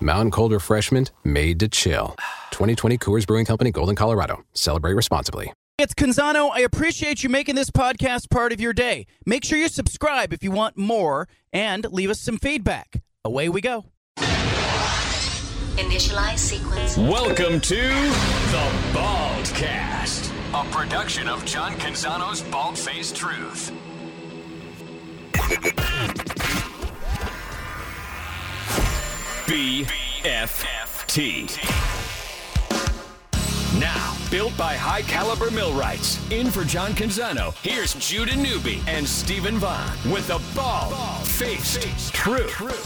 Mountain Cold Refreshment made to chill. 2020 Coors Brewing Company, Golden, Colorado. Celebrate responsibly. It's Canzano. I appreciate you making this podcast part of your day. Make sure you subscribe if you want more and leave us some feedback. Away we go. Initialize sequence. Welcome to The Baldcast, a production of John Canzano's Bald Face Truth. BFFT. Now, built by high-caliber millwrights, in for John Canzano, here's Judah Newby and Stephen Vaughn with The Bald Face Truth.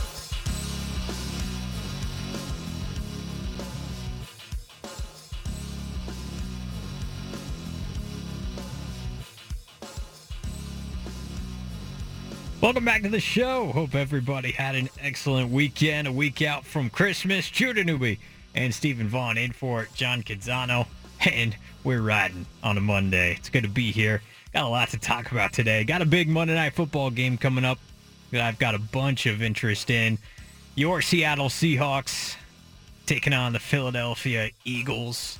Welcome back to the show. Hope everybody had an excellent weekend, a week out from Christmas. Judah Newby and Stephen Vaughn in for John Canzano, and we're riding on a Monday. It's good to be here. Got a lot to talk about today. Got a big Monday Night Football game coming up that I've got a bunch of interest in. Your Seattle Seahawks taking on the Philadelphia Eagles.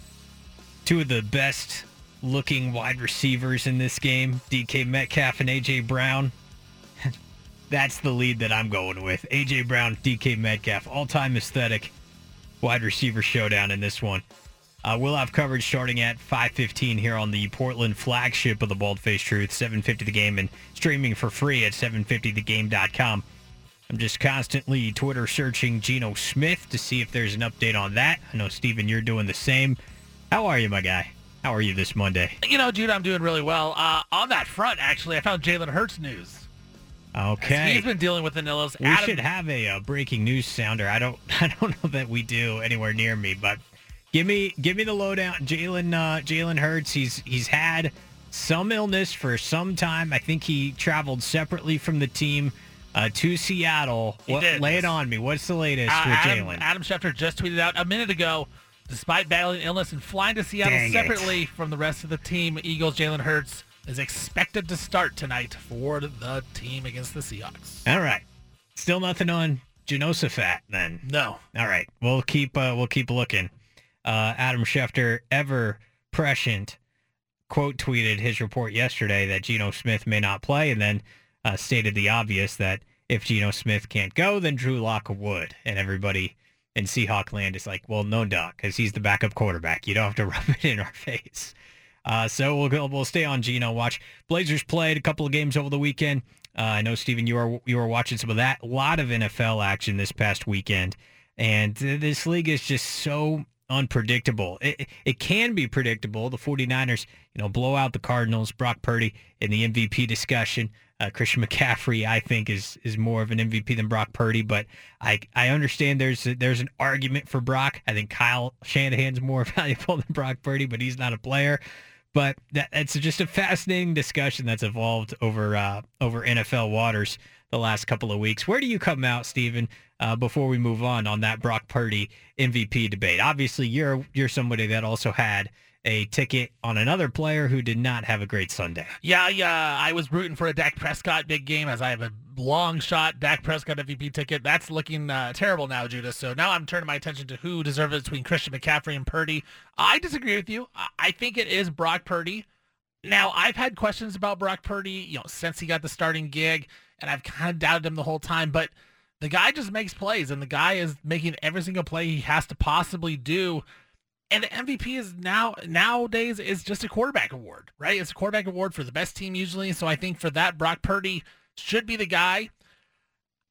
Two of the best looking wide receivers in this game, DK Metcalf and AJ Brown. That's the lead that I'm going with. AJ Brown, DK Metcalf, all-time aesthetic wide receiver showdown in this one. We'll have coverage starting at 5:15 here on the Portland flagship of the Bald Face Truth, 750 The Game, and streaming for free at 750thegame.com. I'm just constantly Twitter searching Geno Smith to see if there's an update on that. I know, Steven, you're doing the same. How are you, my guy? How are you this Monday? You know, dude, I'm doing really well. On that front, actually, I found Jalen Hurts news. Okay. He's been dealing with an illness. We should have a breaking news sounder. I don't know that we do anywhere near me, but give me the lowdown. Jalen Hurts. He's had some illness for some time. I think he traveled separately from the team to Seattle. Lay it on me. What's the latest with Jalen? Adam Schefter just tweeted out a minute ago. Despite battling illness and flying to Seattle separately from the rest of the team, Eagles Jalen Hurts is expected to start tonight for the team against the Seahawks. All right. Still nothing on Genosafat then? No. All right. We'll keep looking. Adam Schefter, ever prescient, quote tweeted his report yesterday that Geno Smith may not play, and then stated the obvious that if Geno Smith can't go, then Drew Lock would. And everybody in Seahawk land is like, well, no, Doc, because he's the backup quarterback. You don't have to rub it in our face. So we'll stay on Geno watch. Blazers played a couple of games over the weekend. I know, Steven, you were watching some of that. A lot of NFL action this past weekend, and this league is just so unpredictable. It can be predictable. The 49ers, blow out the Cardinals. Brock Purdy in the MVP discussion. Christian McCaffrey, I think, is more of an MVP than Brock Purdy, but I understand there's an argument for Brock. I think Kyle Shanahan's more valuable than Brock Purdy, but he's not a player. But it's just a fascinating discussion that's evolved over NFL waters the last couple of weeks. Where do you come out, Stephen, before we move on that Brock Purdy MVP debate? Obviously, you're somebody that also had a ticket on another player who did not have a great Sunday. Yeah. I was rooting for a Dak Prescott big game, as I have a long shot Dak Prescott MVP ticket. That's looking terrible now, Judah. So now I'm turning my attention to who deserves it between Christian McCaffrey and Purdy. I disagree with you. I think it is Brock Purdy. Now, I've had questions about Brock Purdy, since he got the starting gig, and I've kind of doubted him the whole time, but the guy just makes plays, and the guy is making every single play he has to possibly do. And the MVP is nowadays is just a quarterback award, right? It's a quarterback award for the best team usually. So I think for that, Brock Purdy should be the guy.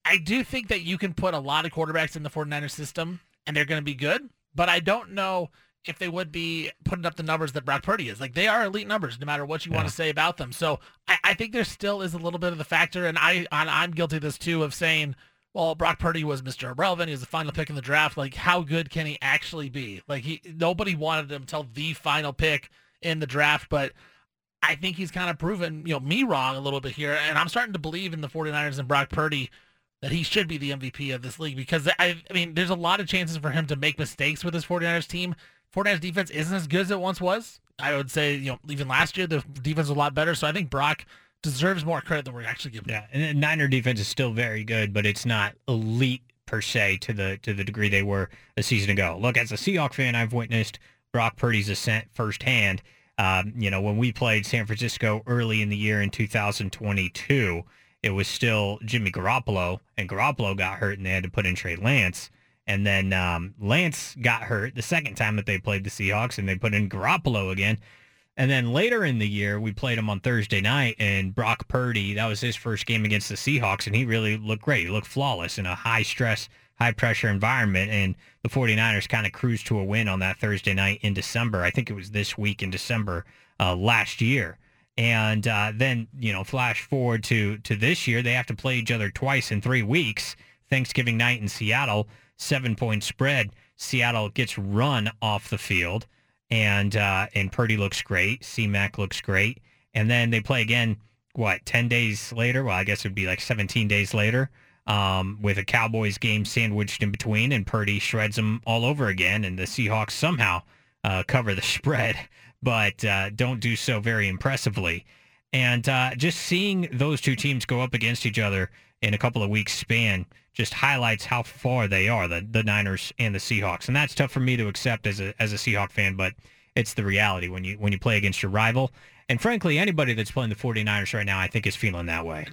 I do think that you can put a lot of quarterbacks in the 49ers system, and they're going to be good. But I don't know if they would be putting up the numbers that Brock Purdy is. Like, they are elite numbers, no matter what you want to say about them. So I think there still is a little bit of the factor, and I'm guilty of this too, of saying, well, Brock Purdy was Mr. Irrelevant. He was the final pick in the draft. Like, how good can he actually be? Like, nobody wanted him until the final pick, in the draft, but I think he's kind of proven, you know, me wrong a little bit here, and I'm starting to believe in the 49ers and Brock Purdy that he should be the MVP of this league, because, I mean, there's a lot of chances for him to make mistakes with this 49ers team. 49ers defense isn't as good as it once was. I would say, you know, even last year, the defense was a lot better, so I think Brock deserves more credit than we're actually giving him. Yeah, and the Niner defense is still very good, but it's not elite per se to the degree they were a season ago. Look, as a Seahawks fan, I've witnessed Brock Purdy's ascent firsthand. You know, when we played San Francisco early in the year in 2022, it was still Jimmy Garoppolo, and Garoppolo got hurt, and they had to put in Trey Lance. And then Lance got hurt the second time that they played the Seahawks, and they put in Garoppolo again. And then later in the year, we played him on Thursday night, and Brock Purdy, that was his first game against the Seahawks, and he really looked great. He looked flawless in a high-stress, high-pressure environment, and the 49ers kind of cruised to a win on that Thursday night in December. I think it was this week in December last year. And then, you know, flash forward to this year, they have to play each other twice in 3 weeks, Thanksgiving night in Seattle, 7-point spread. Seattle gets run off the field, and Purdy looks great. C-Mac looks great. And then they play again, 10 days later? Well, I guess it would be like 17 days later. With a Cowboys game sandwiched in between, and Purdy shreds them all over again, and the Seahawks somehow cover the spread, but don't do so very impressively. And just seeing those two teams go up against each other in a couple of weeks span just highlights how far they are, the Niners and the Seahawks. And that's tough for me to accept as a Seahawks fan, but it's the reality when you play against your rival. And frankly, anybody that's playing the 49ers right now, I think, is feeling that way.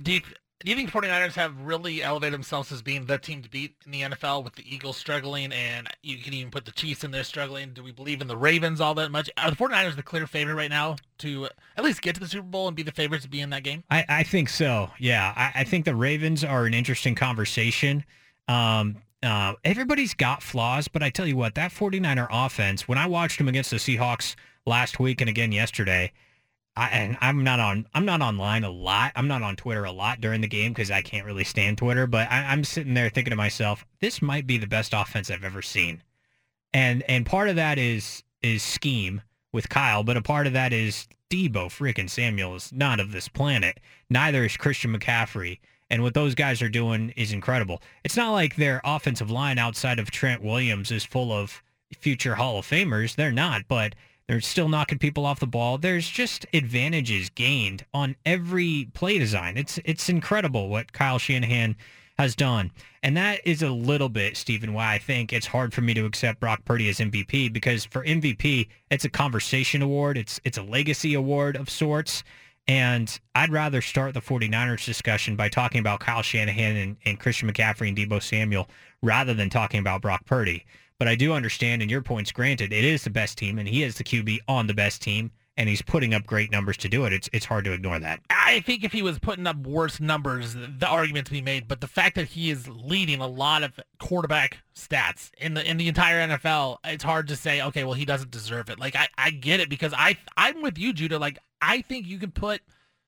Do you think 49ers have really elevated themselves as being the team to beat in the NFL, with the Eagles struggling, and you can even put the Chiefs in there struggling? Do we believe in the Ravens all that much? Are the 49ers the clear favorite right now to at least get to the Super Bowl and be the favorites to be in that game? I think so, yeah. I think the Ravens are an interesting conversation. Everybody's got flaws, but I tell you what, that 49er offense, when I watched them against the Seahawks last week and again yesterday, I'm not online a lot. I'm not on Twitter a lot during the game because I can't really stand Twitter. But I'm sitting there thinking to myself, this might be the best offense I've ever seen. And part of that is scheme with Kyle, but a part of that is Deebo freaking Samuel is not of this planet. Neither is Christian McCaffrey. And what those guys are doing is incredible. It's not like their offensive line outside of Trent Williams is full of future Hall of Famers. They're not, but they're still knocking people off the ball. There's just advantages gained on every play design. It's incredible what Kyle Shanahan has done. And that is a little bit, Stephen, why I think it's hard for me to accept Brock Purdy as MVP, because for MVP, it's a conversation award. It's a legacy award of sorts. And I'd rather start the 49ers discussion by talking about Kyle Shanahan and Christian McCaffrey and Deebo Samuel rather than talking about Brock Purdy. But I do understand, and your point's granted, it is the best team, and he is the QB on the best team, and he's putting up great numbers to do it. It's hard to ignore that. I think if he was putting up worse numbers, the argument to be made, but the fact that he is leading a lot of quarterback stats in the entire NFL, it's hard to say, okay, well, he doesn't deserve it. Like, I get it, because I'm with you, Judah. Like, I think you can put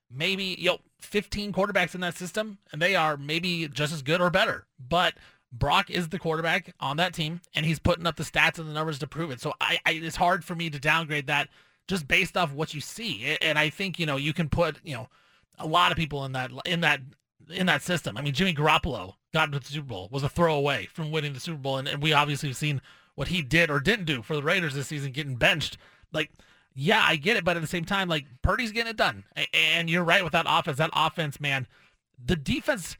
maybe 15 quarterbacks in that system, and they are maybe just as good or better. But Brock is the quarterback on that team, and he's putting up the stats and the numbers to prove it. So it's hard for me to downgrade that just based off what you see. And I think, you can put, a lot of people in that system. I mean, Jimmy Garoppolo got into the Super Bowl, was a throwaway from winning the Super Bowl. And we obviously have seen what he did or didn't do for the Raiders this season, getting benched. Like, yeah, I get it. But at the same time, like, Purdy's getting it done. And you're right with that offense, man, the defense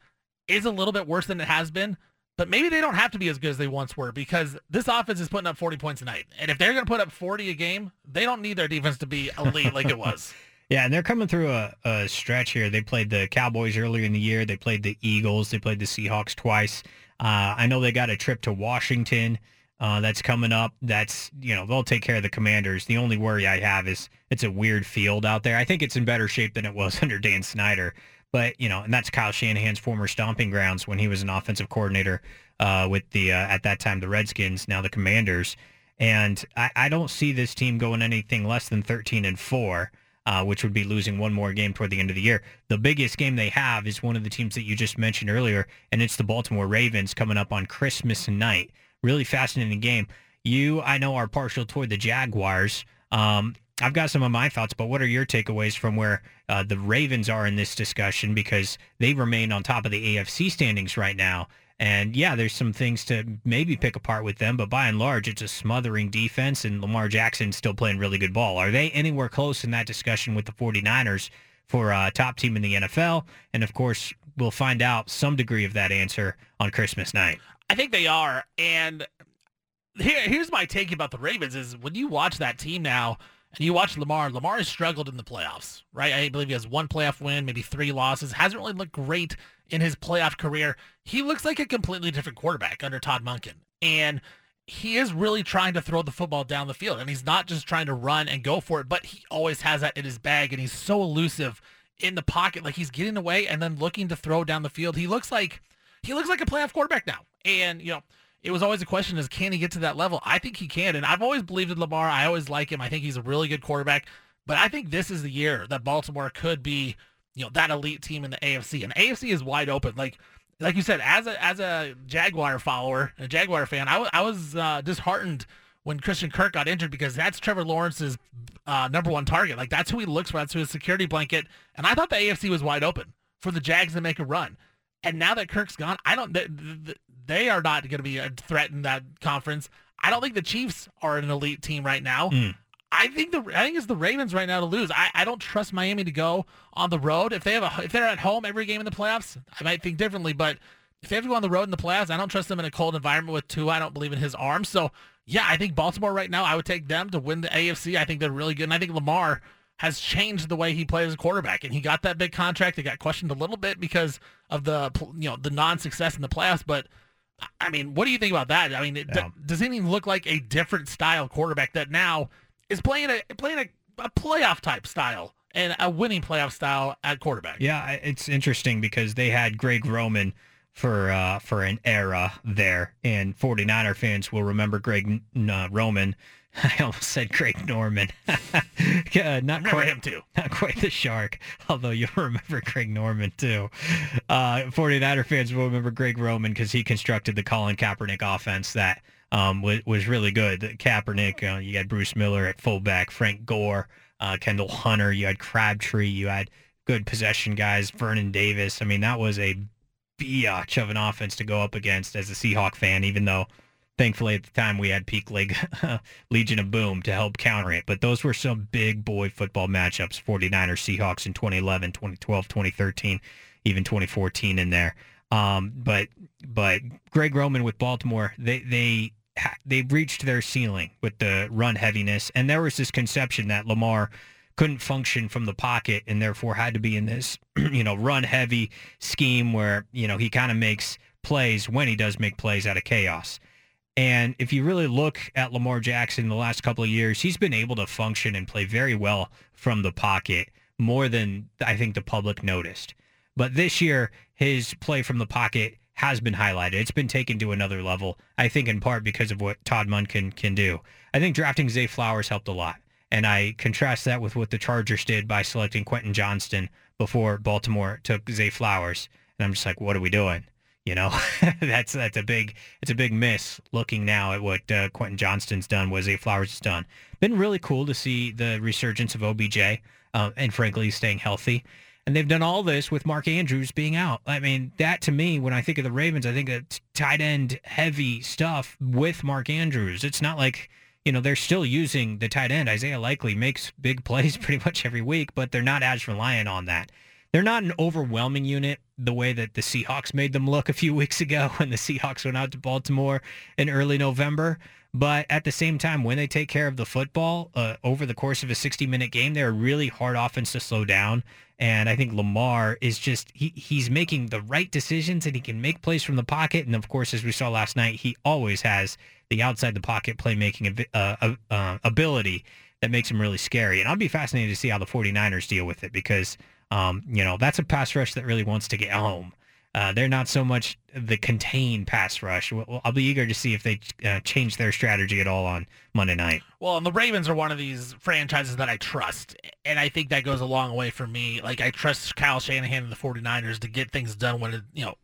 is a little bit worse than it has been. But maybe they don't have to be as good as they once were, because this offense is putting up 40 points a night. And if they're going to put up 40 a game, they don't need their defense to be elite like it was. Yeah, and they're coming through a stretch here. They played the Cowboys earlier in the year. They played the Eagles. They played the Seahawks twice. I know they got a trip to Washington that's coming up. That's, they'll take care of the Commanders. The only worry I have is it's a weird field out there. I think it's in better shape than it was under Dan Snyder. But, and that's Kyle Shanahan's former stomping grounds when he was an offensive coordinator with the, at that time, the Redskins, now the Commanders. And I don't see this team going anything less than 13-4, which would be losing one more game toward the end of the year. The biggest game they have is one of the teams that you just mentioned earlier, and it's the Baltimore Ravens coming up on Christmas night. Really fascinating game. I know, are partial toward the Jaguars. I've got some of my thoughts, but what are your takeaways from where the Ravens are in this discussion? Because they remain on top of the AFC standings right now. And, yeah, there's some things to maybe pick apart with them, but by and large, it's a smothering defense, and Lamar Jackson's still playing really good ball. Are they anywhere close in that discussion with the 49ers for top team in the NFL? And, of course, we'll find out some degree of that answer on Christmas night. I think they are, and here's my take about the Ravens is when you watch that team now, and you watch Lamar, Lamar has struggled in the playoffs, right? I believe he has one playoff win, maybe three losses. Hasn't really looked great in his playoff career. He looks like a completely different quarterback under Todd Monken. And he is really trying to throw the football down the field. And he's not just trying to run and go for it, but he always has that in his bag. And he's so elusive in the pocket. Like he's getting away and then looking to throw down the field. He looks like a playoff quarterback now. And, you know, it was always a question is, can he get to that level? I think he can, and I've always believed in Lamar. I always like him. I think he's a really good quarterback, but I think this is the year that Baltimore could be, you know, that elite team in the AFC, and AFC is wide open. Like you said, as a Jaguar follower, a Jaguar fan, I was disheartened when Christian Kirk got injured because that's Trevor Lawrence's number one target. Like, that's who he looks for. That's who his security blanket, and I thought the AFC was wide open for the Jags to make a run, and now that Kirk's gone, They are not going to be a threat in that conference. I don't think the Chiefs are an elite team right now. Mm. I think it's the Ravens right now to lose. I don't trust Miami to go on the road. If they're at home every game in the playoffs, I might think differently. But if they have to go on the road in the playoffs, I don't trust them in a cold environment with Tua. I don't believe in his arm. So, yeah, I think Baltimore right now, I would take them to win the AFC. I think they're really good. And I think Lamar has changed the way he plays as a quarterback. And he got that big contract. It got questioned a little bit because of the non-success in the playoffs. But I mean, what do you think about that? I mean, does he even look like a different style quarterback that now is playing a playoff type style and a winning playoff style at quarterback? Yeah, it's interesting because they had Greg Roman for an era there, and 49er fans will remember Greg Roman. I almost said Greg Norman. Not quite the shark, although you'll remember Greg Norman too. 49er fans will remember Greg Roman because he constructed the Colin Kaepernick offense that was really good. Kaepernick, you had Bruce Miller at fullback, Frank Gore, Kendall Hunter, you had Crabtree, you had good possession guys, Vernon Davis. I mean, that was a biatch of an offense to go up against as a Seahawk fan, even though thankfully, at the time, we had peak league Legion of Boom to help counter it. But those were some big boy football matchups, 49ers, Seahawks in 2011, 2012, 2013, even 2014 in there. But Greg Roman with Baltimore, they reached their ceiling with the run heaviness. And there was this conception that Lamar couldn't function from the pocket and therefore had to be in this, you know, run heavy scheme where, you know, he kind of makes plays when he does make plays out of chaos. And if you really look at Lamar Jackson the last couple of years, he's been able to function and play very well from the pocket, more than I think the public noticed. But this year, his play from the pocket has been highlighted. It's been taken to another level, I think in part because of what Todd Monken can do. I think drafting Zay Flowers helped a lot. And I contrast that with what the Chargers did by selecting Quentin Johnston before Baltimore took Zay Flowers. And I'm just like, what are we doing? You know, that's a big miss looking now at what Quentin Johnston's done, what Zay Flowers has done. Been really cool to see the resurgence of OBJ and, frankly, staying healthy. And they've done all this with Mark Andrews being out. I mean, that to me, when I think of the Ravens, I think of tight end heavy stuff with Mark Andrews. It's not like, you know, they're still using the tight end. Isaiah Likely makes big plays pretty much every week, but they're not as reliant on that. They're not an overwhelming unit the way that the Seahawks made them look a few weeks ago when the Seahawks went out to Baltimore in early November. But at the same time, when they take care of the football over the course of a 60-minute game, they're a really hard offense to slow down. And I think Lamar is just, he's making the right decisions and he can make plays from the pocket. And of course, as we saw last night, he always has the outside the pocket playmaking ability that makes him really scary. And I'll be fascinated to see how the 49ers deal with it because you know, that's a pass rush that really wants to get home. They're not so much the contained pass rush. Well, I'll be eager to see if they change their strategy at all on Monday night. Well, and the Ravens are one of these franchises that I trust, and I think that goes a long way for me. Like, I trust Kyle Shanahan and the 49ers to get things done when, you know,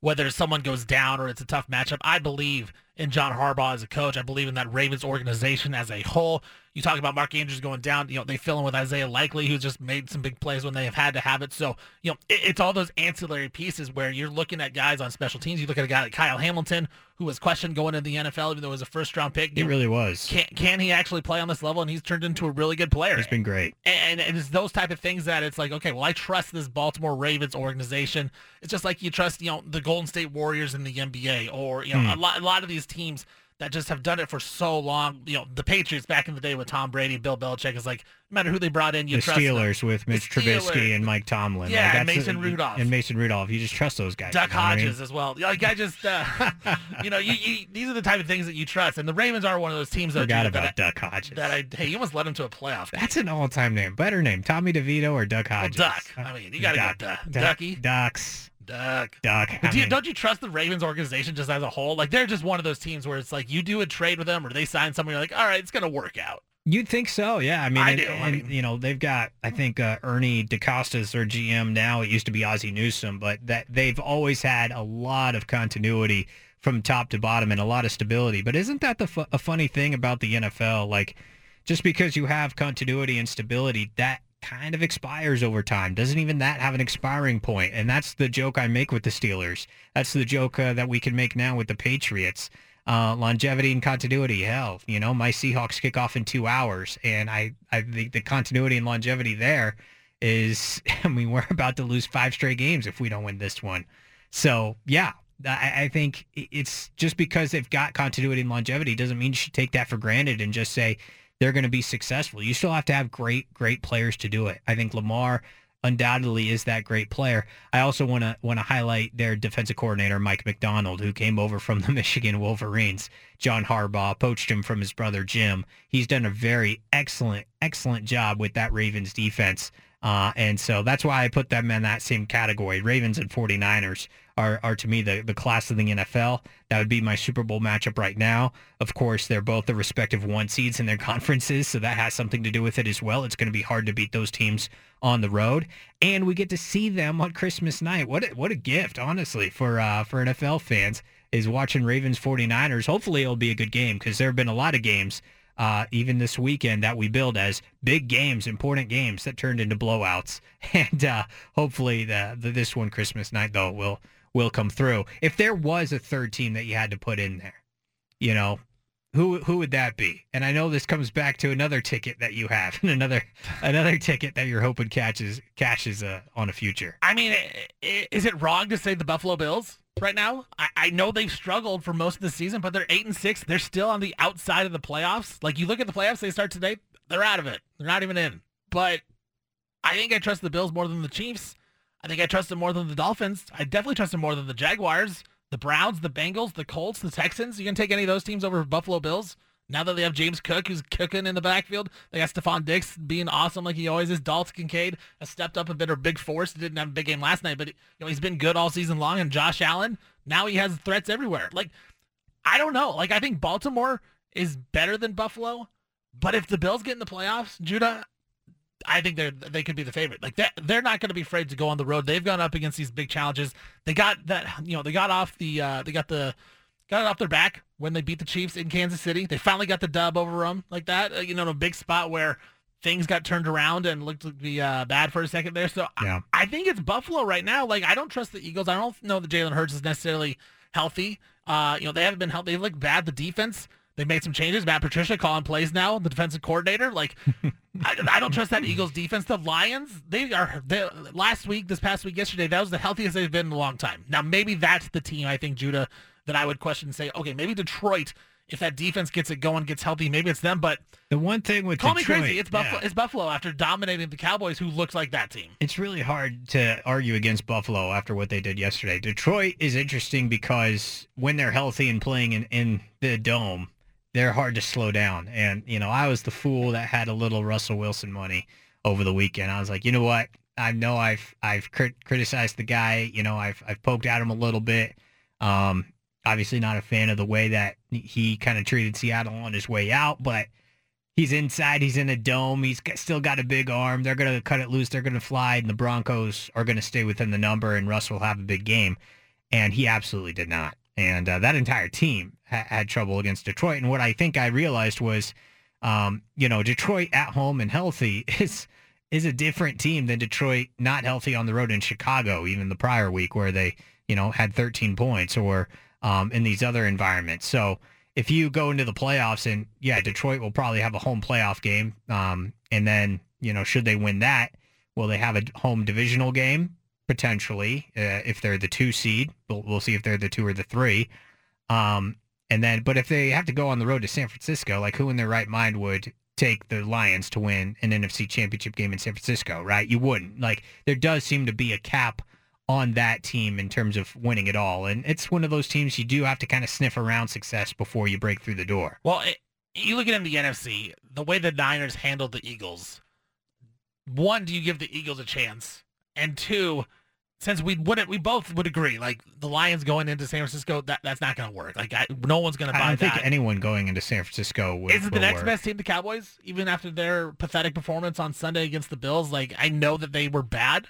whether someone goes down or it's a tough matchup. I believe in John Harbaugh as a coach. I believe in that Ravens organization as a whole. You talk about Mark Andrews going down. You know, they fill in with Isaiah Likely, who's just made some big plays when they have had to have it. So, you know, it's all those ancillary pieces where you're looking at guys on special teams. You look at a guy like Kyle Hamilton, who was questioned going into the NFL, even though it was a first-round pick. It really was. Can he actually play on this level? And he's turned into a really good player. He's been great. And it's those type of things that it's like, okay, well, I trust this Baltimore Ravens organization. It's just like you trust, you know, the Golden State Warriors in the NBA, or, you know, a lot of these teams that just have done it for so long. You know, the Patriots back in the day with Tom Brady, Bill Belichick, is like, no matter who they brought in, you trust them. The Steelers with Mitch Trubisky and Mike Tomlin. Yeah, like, and Mason Rudolph. And Mason Rudolph. You just trust those guys. Duck Hodges as well. Like, I just, you know, these are the type of things that you trust. And the Ravens are one of those teams that Duck Hodges. Hey, you almost led him to a playoff game. That's an all-time name. Better name, Tommy DeVito or Duck Hodges. Well, Duck. I mean, you got to go Ducky. Ducks. Duck. Don't you trust the Ravens organization just as a whole? Like, they're just one of those teams where it's like you do a trade with them or they sign somebody, you're like, all right, it's going to work out. You'd think so, yeah. I mean, you know, they've got, I think, Ernie DaCosta is their GM now. It used to be Ozzie Newsome, but that they've always had a lot of continuity from top to bottom and a lot of stability. But isn't that a funny thing about the NFL? Like, just because you have continuity and stability, that kind of expires over time. Doesn't even that have an expiring point? And that's the joke I make with the Steelers. That's the joke that we can make now with the Patriots. Longevity and continuity. Hell, you know, my Seahawks kick off in 2 hours, and I think the continuity and longevity there is, I mean, we're about to lose 5 straight games if we don't win this one. So, yeah, I think it's just because they've got continuity and longevity doesn't mean you should take that for granted and just say they're going to be successful. You still have to have great, great players to do it. I think Lamar undoubtedly is that great player. I also want to highlight their defensive coordinator, Mike McDonald, who came over from the Michigan Wolverines. John Harbaugh poached him from his brother, Jim. He's done a very excellent, excellent job with that Ravens defense. And so that's why I put them in that same category. Ravens and 49ers are to me, the class of the NFL. That would be my Super Bowl matchup right now. Of course, they're both the respective 1 seeds in their conferences, so that has something to do with it as well. It's going to be hard to beat those teams on the road. And we get to see them on Christmas night. What a gift, honestly, for NFL fans is watching Ravens 49ers. Hopefully it'll be a good game because there have been a lot of games even this weekend that we billed as big games, important games that turned into blowouts. And hopefully this one Christmas night, though, will come through. If there was a third team that you had to put in there, you know, who would that be? And I know this comes back to another ticket that you have and another ticket that you're hoping cashes on a future. I mean, is it wrong to say the Buffalo Bills right now? I know they've struggled for most of the season, but they're 8-6. They're still on the outside of the playoffs. Like, you look at the playoffs, they start today, they're out of it. They're not even in. But I think I trust the Bills more than the Chiefs. I think I trust them more than the Dolphins. I definitely trust them more than the Jaguars, the Browns, the Bengals, the Colts, the Texans. You can take any of those teams over Buffalo Bills. Now that they have James Cook, who's cooking in the backfield, they got Stephon Diggs being awesome like he always is. Dalton Kincaid has stepped up a bit, or Big Force. He didn't have a big game last night, but, you know, he's been good all season long. And Josh Allen, now he has threats everywhere. Like, I don't know. Like, I think Baltimore is better than Buffalo, but if the Bills get in the playoffs, Judah, I think they could be the favorite. Like, they're not going to be afraid to go on the road. They've gone up against these big challenges. They got that, you know, they got off the got it off their back when they beat the Chiefs in Kansas City. They finally got the dub over them like that. You know, in a big spot where things got turned around and looked to be bad for a second there. So yeah. I think it's Buffalo right now. Like, I don't trust the Eagles. I don't know that Jalen Hurts is necessarily healthy. You know, they haven't been healthy. They look bad. The defense, they've made some changes. Matt Patricia calling plays now, the defensive coordinator. Like, I don't trust that Eagles defense. The Lions, this past week, yesterday, that was the healthiest they've been in a long time. Now, maybe that's the team, I think, Judah, that I would question and say, okay, maybe Detroit, if that defense gets it going, gets healthy, maybe it's them. But the one thing with Detroit, call me crazy, it's Buffalo after dominating the Cowboys, who looks like that team. It's really hard to argue against Buffalo after what they did yesterday. Detroit is interesting because when they're healthy and playing in the dome, they're hard to slow down. And, you know, I was the fool that had a little Russell Wilson money over the weekend. I was like, you know what? I know I've criticized the guy. You know, I've poked at him a little bit. Obviously not a fan of the way that he kind of treated Seattle on his way out, but he's inside. He's in a dome. He's still got a big arm. They're going to cut it loose. They're going to fly, and the Broncos are going to stay within the number, and Russ will have a big game. And he absolutely did not. And that entire team had trouble against Detroit. And what I think I realized was, Detroit at home and healthy is a different team than Detroit not healthy on the road in Chicago, even the prior week where they, had 13 points or in these other environments. So if you go into the playoffs and, Detroit will probably have a home playoff game. And then, should they win that, will they have a home divisional game? Potentially, if they're the 2 seed, we'll see if they're the 2 or the 3. But if they have to go on the road to San Francisco, like who in their right mind would take the Lions to win an NFC championship game in San Francisco, right? You wouldn't. Like, there does seem to be a cap on that team in terms of winning it all. And it's one of those teams you do have to kind of sniff around success before you break through the door. Well, you look at the NFC, the way the Niners handled the Eagles, one, do you give the Eagles a chance? And two, since we both would agree, like the Lions going into San Francisco, that's not going to work. Like no one's going to buy that. I don't think anyone going into San Francisco would. Is it the next best team, the Cowboys, even after their pathetic performance on Sunday against the Bills? Like, I know that they were bad,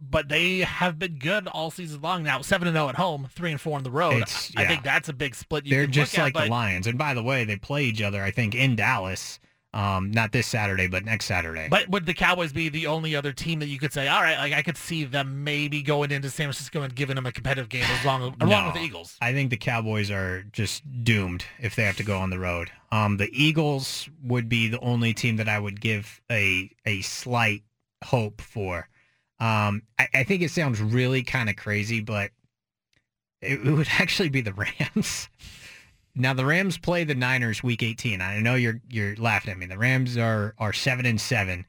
but they have been good all season long. Now 7-0 at home, 3-4 on the road. I think that's a big split. They're just like the Lions. And by the way, they play each other, I think, in Dallas. Not this Saturday, but next Saturday. But would the Cowboys be the only other team that you could say, all right, like I could see them maybe going into San Francisco and giving them a competitive game along with the Eagles? I think the Cowboys are just doomed if they have to go on the road. The Eagles would be the only team that I would give a slight hope for. I think it sounds really kind of crazy, but it would actually be the Rams. Now the Rams play the Niners week 18. I know you're laughing at me. The Rams are 7-7,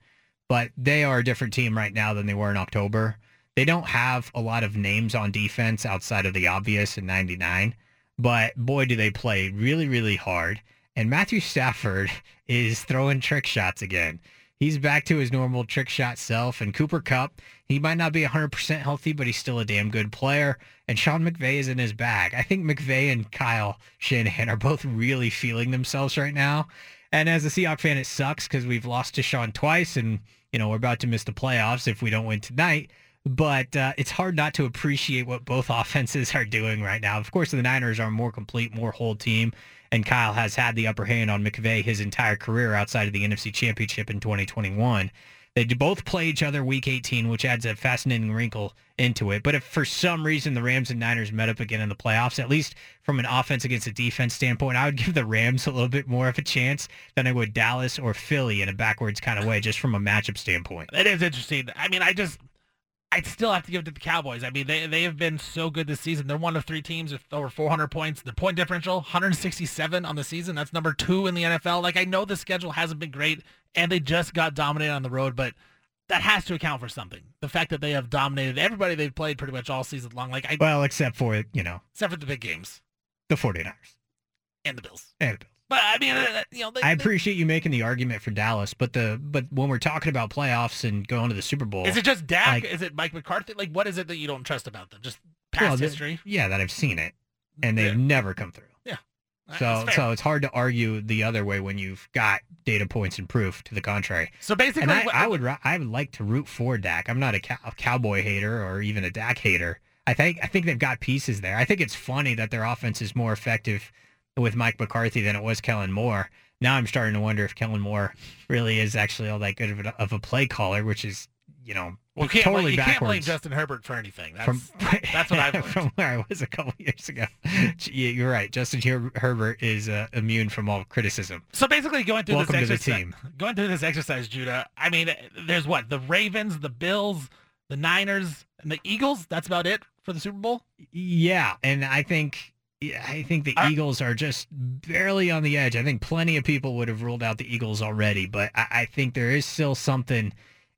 but they are a different team right now than they were in October. They don't have a lot of names on defense outside of the obvious in 99, but boy, do they play really, really hard. And Matthew Stafford is throwing trick shots again. He's back to his normal trick shot self. And Cooper Kupp, he might not be 100% healthy, but he's still a damn good player. And Sean McVay is in his bag. I think McVay and Kyle Shanahan are both really feeling themselves right now. And as a Seahawks fan, it sucks because we've lost to Sean twice. And, we're about to miss the playoffs if we don't win tonight. But it's hard not to appreciate what both offenses are doing right now. Of course, the Niners are a more complete, more whole team. And Kyle has had the upper hand on McVay his entire career outside of the NFC Championship in 2021. They both play each other week 18, which adds a fascinating wrinkle into it. But if for some reason the Rams and Niners met up again in the playoffs, at least from an offense against a defense standpoint, I would give the Rams a little bit more of a chance than I would Dallas or Philly in a backwards kind of way, just from a matchup standpoint. That is interesting. I mean, I'd still have to give it to the Cowboys. I mean, they have been so good this season. They're one of 3 teams with over 400 points. The point differential, 167 on the season. That's number 2 in the NFL. Like, I know the schedule hasn't been great, and they just got dominated on the road, but that has to account for something. The fact that they have dominated everybody they've played pretty much all season long. Like, Except for the big games. The 49ers. And the Bills. But, I mean, I appreciate you making the argument for Dallas, but when we're talking about playoffs and going to the Super Bowl... Is it just Dak? Like, is it Mike McCarthy? Like, what is it that you don't trust about them? Just history? Yeah, that I've seen it, and they've never come through. Yeah. So it's hard to argue the other way when you've got data points and proof to the contrary. So basically... And I would like to root for Dak. I'm not a Cowboy hater or even a Dak hater. I think they've got pieces there. I think it's funny that their offense is more effective with Mike McCarthy than it was Kellen Moore. Now I'm starting to wonder if Kellen Moore really is actually all that good of a play caller, which is, totally backwards. You can't blame Justin Herbert for anything. That's what I've learned. From where I was a couple years ago. You're right. Justin Herbert is immune from all criticism. So basically going through this exercise, Judah, I mean, there's what? The Ravens, the Bills, the Niners, and the Eagles? That's about it for the Super Bowl? Yeah, and I think the Eagles are just barely on the edge. I think plenty of people would have ruled out the Eagles already, but I think there is still something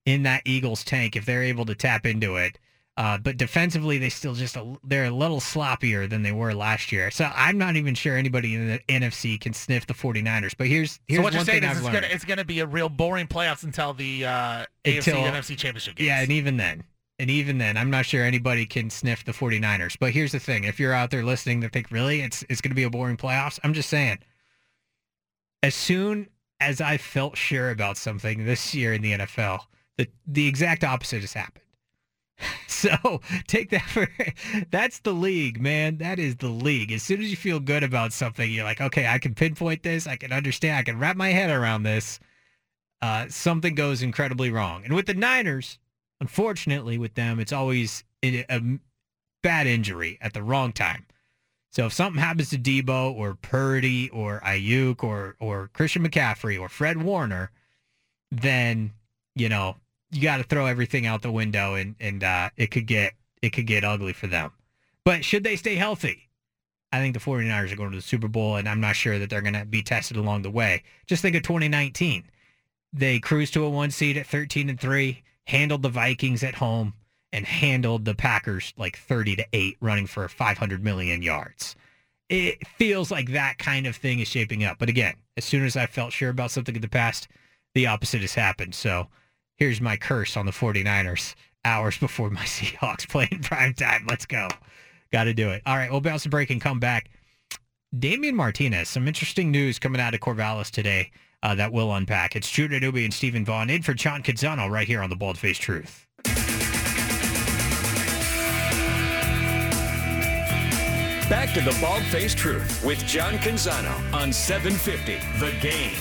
in that Eagles tank if they're able to tap into it. But defensively, they still they're a little sloppier than they were last year. So I'm not even sure anybody in the NFC can sniff the 49ers. But here's one thing I've learned. So what you're saying is it's going to be a real boring playoffs until the AFC/NFC championship games. Yeah, and even then. And even then, I'm not sure anybody can sniff the 49ers. But here's the thing. If you're out there listening that think, really, it's going to be a boring playoffs, I'm just saying, as soon as I felt sure about something this year in the NFL, the exact opposite has happened. So take that for that's the league, man. That is the league. As soon as you feel good about something, you're like, okay, I can pinpoint this. I can understand. I can wrap my head around this. Something goes incredibly wrong. And with the Niners, unfortunately with them, it's always a bad injury at the wrong time. So if something happens to Debo or Purdy or Ayuk or Christian McCaffrey or Fred Warner, then, you know, you got to throw everything out the window and it could get ugly for them. But should they stay healthy? I think the 49ers are going to the Super Bowl, and I'm not sure that they're going to be tested along the way. Just think of 2019. They cruised to a one seed at 13-3, handled the Vikings at home, and handled the Packers like 30-8, running for 500 million yards. It feels like that kind of thing is shaping up. But again, as soon as I felt sure about something in the past, the opposite has happened. So here's my curse on the 49ers hours before my Seahawks play in primetime. Let's go. Got to do it. All right, we'll bounce a break and come back. Damien Martinez, some interesting news coming out of Corvallis today that we'll unpack. It's Judah Newby and Stephen Vaughn in for John Canzano right here on the Bald Face Truth. Back to the Bald Face Truth with John Canzano on 750 The Game.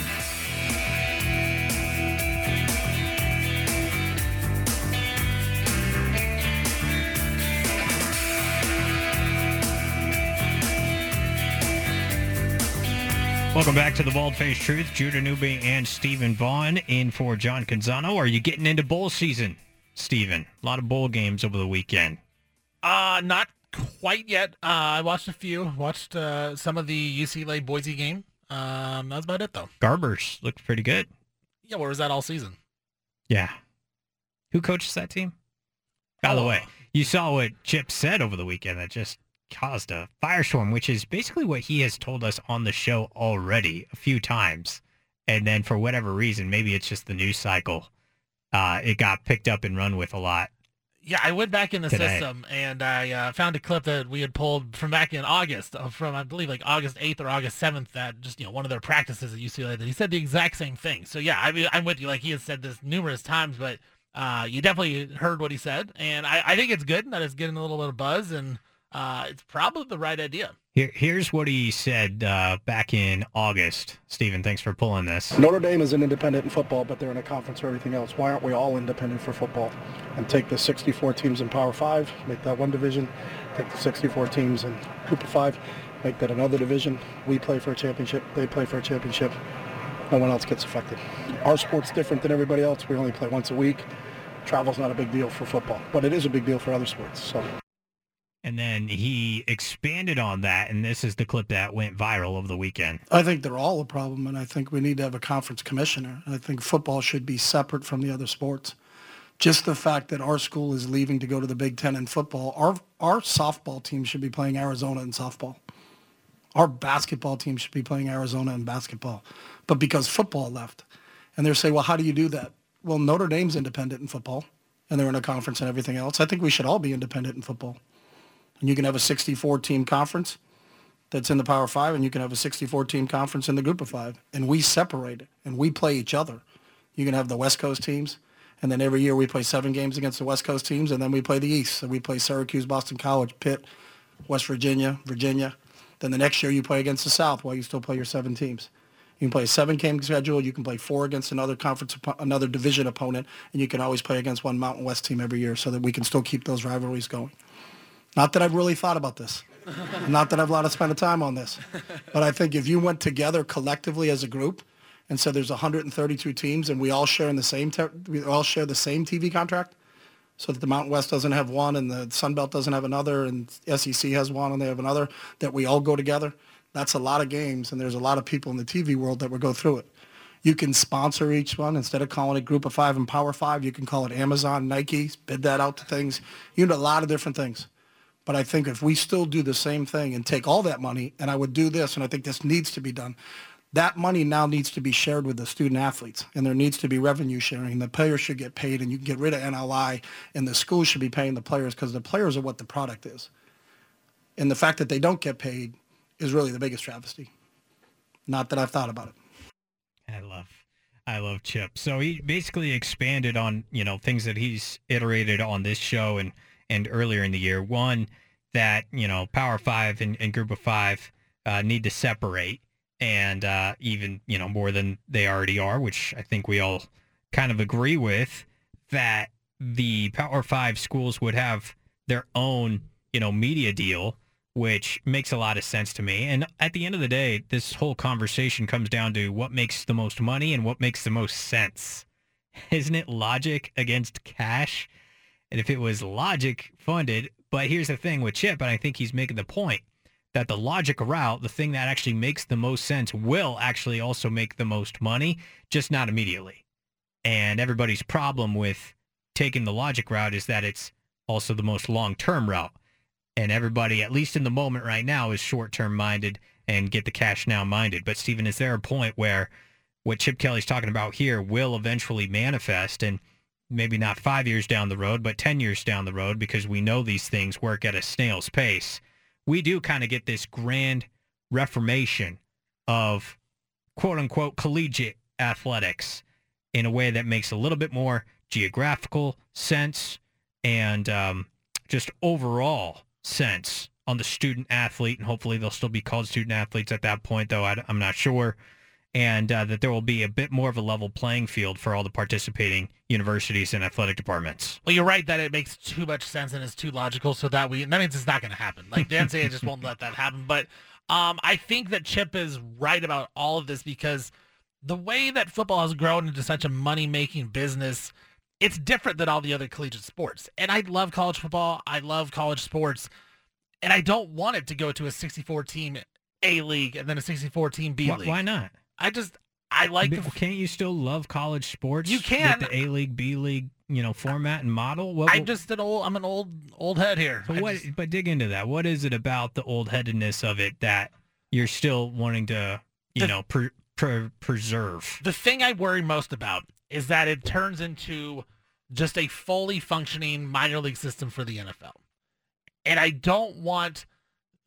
Welcome back to the Bald Face Truth. Judah Newby and Stephen Vaughn in for John Canzano. Are you getting into bowl season, Stephen? A lot of bowl games over the weekend. Not quite yet. I watched a few. Watched some of the UCLA Boise game. That was about it, though. Garbers looked pretty good. Yeah, where was that all season? Yeah. Who coaches that team? By the way, you saw what Chip said over the weekend that just caused a firestorm, which is basically what he has told us on the show already a few times. And then for whatever reason, maybe it's just the news cycle. It got picked up and run with a lot. Yeah, I went back in the system and I found a clip that we had pulled from back in August, from I believe like August 8th or August 7th, that just, you know, one of their practices at UCLA, that he said the exact same thing. So yeah, I mean, I'm with you. Like, he has said this numerous times, but you definitely heard what he said. And I think it's good that it's getting a little bit of buzz, and it's probably the right idea. Here's what he said back in August. Stephen, thanks for pulling this. Notre Dame is an independent in football, but they're in a conference for everything else. Why aren't we all independent for football? And take the 64 teams in Power 5, make that one division. Take the 64 teams in Group of 5, make that another division. We play for a championship. They play for a championship. No one else gets affected. Our sport's different than everybody else. We only play once a week. Travel's not a big deal for football, but it is a big deal for other sports. So. And then he expanded on that, and this is the clip that went viral over the weekend. I think they're all a problem, and I think we need to have a conference commissioner. I think football should be separate from the other sports. Just the fact that our school is leaving to go to the Big Ten in football, our softball team should be playing Arizona in softball. Our basketball team should be playing Arizona in basketball. But because football left, and they're saying, well, how do you do that? Well, Notre Dame's independent in football, and they're in a conference and everything else. I think we should all be independent in football. And you can have a 64-team conference that's in the Power 5, and you can have a 64-team conference in the Group of 5. And we separate it, and we play each other. You can have the West Coast teams, and then every year we play 7 games against the West Coast teams, and then we play the East. So we play Syracuse, Boston College, Pitt, West Virginia, Virginia. Then the next year you play against the South while you still play your 7 teams. You can play a 7-game schedule. You can play 4 against another conference, another division opponent, and you can always play against one Mountain West team every year so that we can still keep those rivalries going. Not that I've really thought about this. Not that I've a lot of spent of time on this. But I think if you went together collectively as a group and said there's 132 teams and we all share in the same TV contract, so that the Mountain West doesn't have one and the Sun Belt doesn't have another and SEC has one and they have another, that we all go together, that's a lot of games, and there's a lot of people in the TV world that would go through it. You can sponsor each one. Instead of calling it Group of 5 and Power 5, you can call it Amazon, Nike, bid that out to things. You know, a lot of different things. But I think if we still do the same thing and take all that money, and I would do this, and I think this needs to be done, that money now needs to be shared with the student athletes, and there needs to be revenue sharing. The players should get paid, and you can get rid of NLI, and the school should be paying the players because the players are what the product is. And the fact that they don't get paid is really the biggest travesty. Not that I've thought about it. I love Chip. So he basically expanded on, you know, things that he's iterated on this show and and earlier in the year. One, that, you know, Power 5 and Group of 5 need to separate, and even, you know, more than they already are, which I think we all kind of agree with, that the Power 5 schools would have their own, you know, media deal, which makes a lot of sense to me. And at the end of the day, this whole conversation comes down to what makes the most money and what makes the most sense. Isn't it logic against cash? And if it was logic funded, but here's the thing with Chip, and I think he's making the point, that the logic route, the thing that actually makes the most sense, will actually also make the most money, just not immediately. And everybody's problem with taking the logic route is that it's also the most long-term route. And everybody, at least in the moment right now, is short-term minded and get the cash now minded. But Stephen, is there a point where what Chip Kelly's talking about here will eventually manifest, and maybe not 5 years down the road, but 10 years down the road, because we know these things work at a snail's pace? We do kind of get this grand reformation of quote-unquote collegiate athletics in a way that makes a little bit more geographical sense and just overall sense on the student-athlete, and hopefully they'll still be called student-athletes at that point, though I'm not sure, and that there will be a bit more of a level playing field for all the participating universities and athletic departments. Well, you're right that it makes too much sense and it's too logical, so that means it's not going to happen. Like, the NCAA just won't let that happen, but I think that Chip is right about all of this, because the way that football has grown into such a money-making business, it's different than all the other collegiate sports. And I love college football. I love college sports. And I don't want it to go to a 64-team A league and then a 64-team B league. Why not? I like the... Can't you still love college sports? You can. With the A league, B league, you know, format and model? I'm an old head here. So but dig into that. What is it about the old-headedness of it that you're still wanting to, preserve? The thing I worry most about is that it turns into just a fully functioning minor league system for the NFL. And I don't want...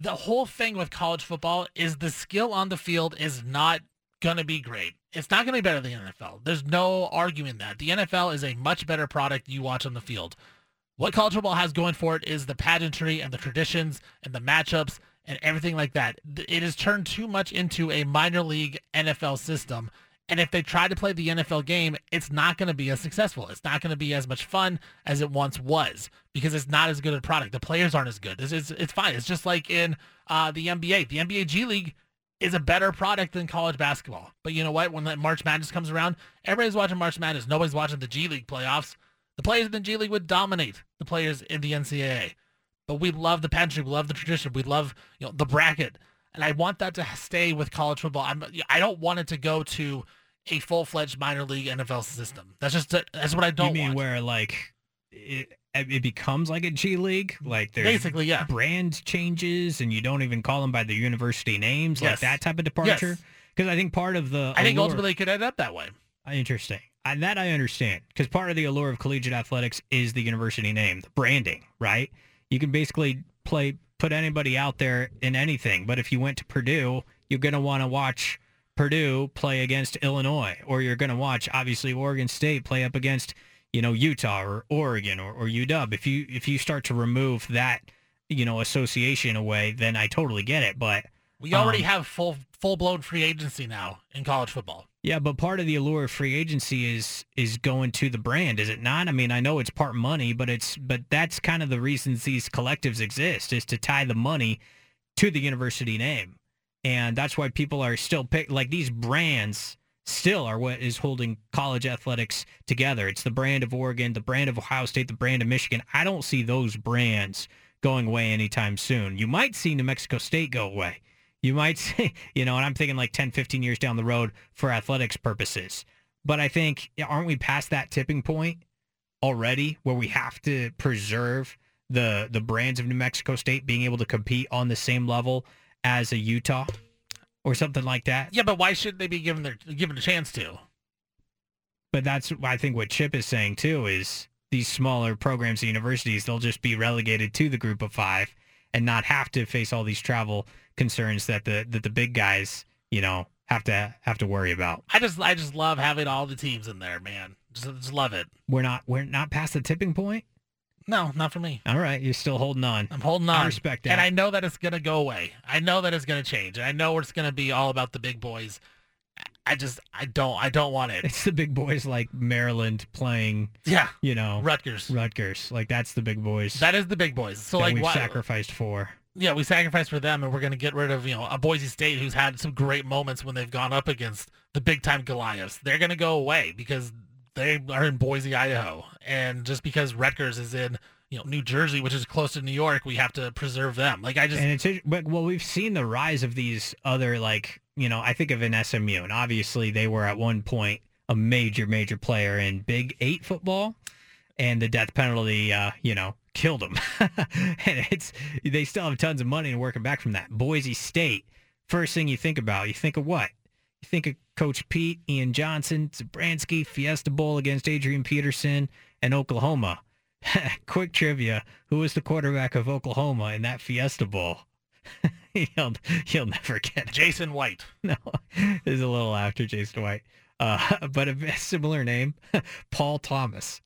The whole thing with college football is the skill on the field is not going to be great. It's not going to be better than the NFL. There's no arguing that. The NFL is a much better product you watch on the field. What college football has going for it is the pageantry and the traditions and the matchups and everything like that. It has turned too much into a minor league NFL system. And if they try to play the NFL game, it's not going to be as successful. It's not going to be as much fun as it once was, because it's not as good a product. The players aren't as good. It's fine. It's just like in the NBA. The NBA G League is a better product than college basketball. But you know what? When that March Madness comes around, everybody's watching March Madness. Nobody's watching the G League playoffs. The players in the G League would dominate the players in the NCAA. But we love the pageantry. We love the tradition. We love, you know, the bracket. And I want that to stay with college football. I don't want it to go to a full-fledged minor league NFL system. That's what I don't want. You mean where, like, it becomes like a G League? Like, there's basically, yeah, brand changes, and you don't even call them by their university names, yes, like that type of departure? Because yes, I think part of the... I think ultimately it could end up that way. Interesting. That I understand, because part of the allure of collegiate athletics is the university name, the branding, right? You can basically put anybody out there in anything. But if you went to Purdue, you're going to want to watch Purdue play against Illinois, or you're going to watch, obviously, Oregon State play up against, you know, Utah or Oregon or UW. If you start to remove that, you know, association away, then I totally get it. But we already have full-blown free agency now in college football. Yeah, but part of the allure of free agency is going to the brand, is it not? I mean, I know it's part money, but that's kind of the reasons these collectives exist, is to tie the money to the university name. And that's why people are still these brands still are what is holding college athletics together. It's the brand of Oregon, the brand of Ohio State, the brand of Michigan. I don't see those brands going away anytime soon. You might see New Mexico State go away. You might say, you know, and I'm thinking like 10, 15 years down the road for athletics purposes. But I think, aren't we past that tipping point already where we have to preserve the brands of New Mexico State being able to compete on the same level as a Utah or something like that? Yeah, but why shouldn't they be given a chance to? But that's, I think, what Chip is saying, too, is these smaller programs and universities, they'll just be relegated to the Group of Five and not have to face all these travel concerns that the big guys, you know, have to worry about. I just love having all the teams in there, man. Just love it. We're not past the tipping point. No, not for me. All right. You're still holding on. I'm holding on. I respect that. And I know that it's going to go away. I know that it's going to change. And I know it's going to be all about the big boys. I don't want it. It's the big boys like Maryland playing. Yeah. You know. Rutgers. Like, that's the big boys. That is the big boys. So, like, we've sacrificed for. Yeah, we sacrificed for them, and we're going to get rid of, a Boise State who's had some great moments when they've gone up against the big-time Goliaths. They're going to go away because they are in Boise, Idaho. And just because Rutgers is in, New Jersey, which is close to New York, we have to preserve them. Like, I just... And it's... Well, we've seen the rise of these other, like, I think of an SMU, and obviously they were at one point a major, major player in Big 8 football, and the death penalty, killed them. And they still have tons of money and working back from that. Boise State, first thing you think about, you think of what? You think of Coach Pete, Ian Johnson, Zabransky, Fiesta Bowl against Adrian Peterson, and Oklahoma. Quick trivia, who was the quarterback of Oklahoma in that Fiesta Bowl? You'll never get it. Jason White. No, there's a little after Jason White. But a similar name, Paul Thomas.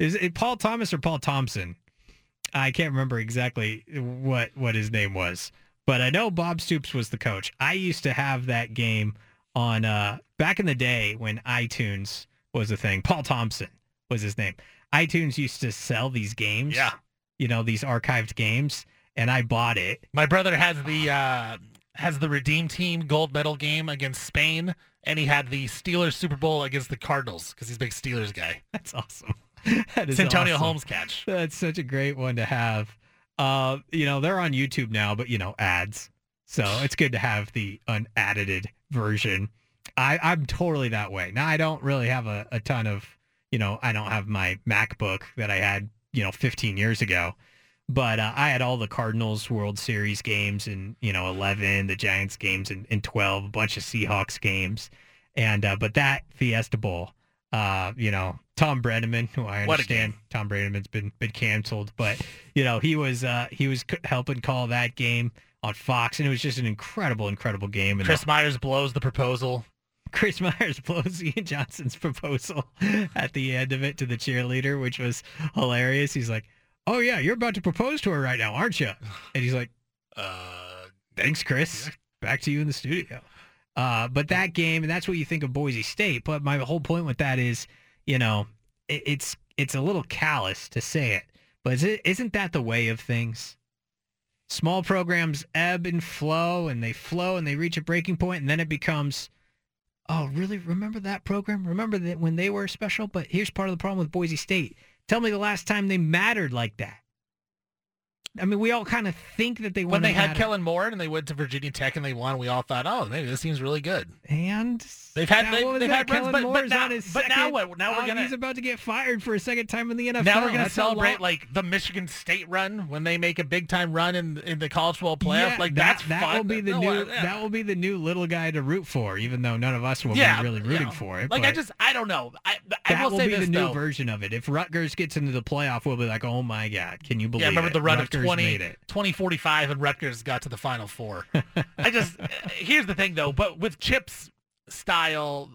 Is it Paul Thomas or Paul Thompson? I can't remember exactly what his name was, but I know Bob Stoops was the coach. I used to have that game on back in the day when iTunes was a thing. Paul Thompson was his name. iTunes used to sell these games, these archived games, and I bought it. My brother has the Redeem Team gold medal game against Spain. And he had the Steelers Super Bowl against the Cardinals because he's a big Steelers guy. That's awesome. That is Santonio awesome. Holmes catch. That's such a great one to have. They're on YouTube now, but, ads. So it's good to have the unedited version. I'm totally that way. Now, I don't really have a ton of, I don't have my MacBook that I had, 15 years ago. But I had all the Cardinals World Series games in, 11, the Giants games in 12, a bunch of Seahawks games. And but that Fiesta Bowl, Tom Brenneman, who I understand, Tom Brenneman's been canceled. But, he was helping call that game on Fox. And it was just an incredible, incredible game. And Chris Myers blows the proposal. Chris Myers blows Ian Johnson's proposal at the end of it to the cheerleader, which was hilarious. He's like, "Oh, yeah, you're about to propose to her right now, aren't you?" And he's like, "Thanks, Chris. Back to you in the studio." But that game, and that's what you think of Boise State. But my whole point with that is, it's a little callous to say it, but isn't that the way of things? Small programs ebb and flow, and they flow, and they reach a breaking point, and then it becomes, "Oh, really? Remember that program? Remember that when they were special?" But here's part of the problem with Boise State. Tell me the last time they mattered like that. I mean, we all kind of think that they won. When they had Kellen Moore and they went to Virginia Tech and they won, we all thought, "Oh, maybe this team's really good." And they've had Kellen runs, but now what? Now we're gonna—he's about to get fired for a second time in the NFL. Now we're gonna celebrate like the Michigan State run when they make a big time run in the college football playoff. Yeah, like that's fun. Will be the that will be the new little guy to root for, even though none of us will be really rooting for it. Like, I don't know. I will say this, new version of it. If Rutgers gets into the playoff, we'll be like, "Oh my God, can you believe it?" Yeah, remember the run of 2045 and Rutgers got to the Final Four. Here's the thing though, but with Chip's style,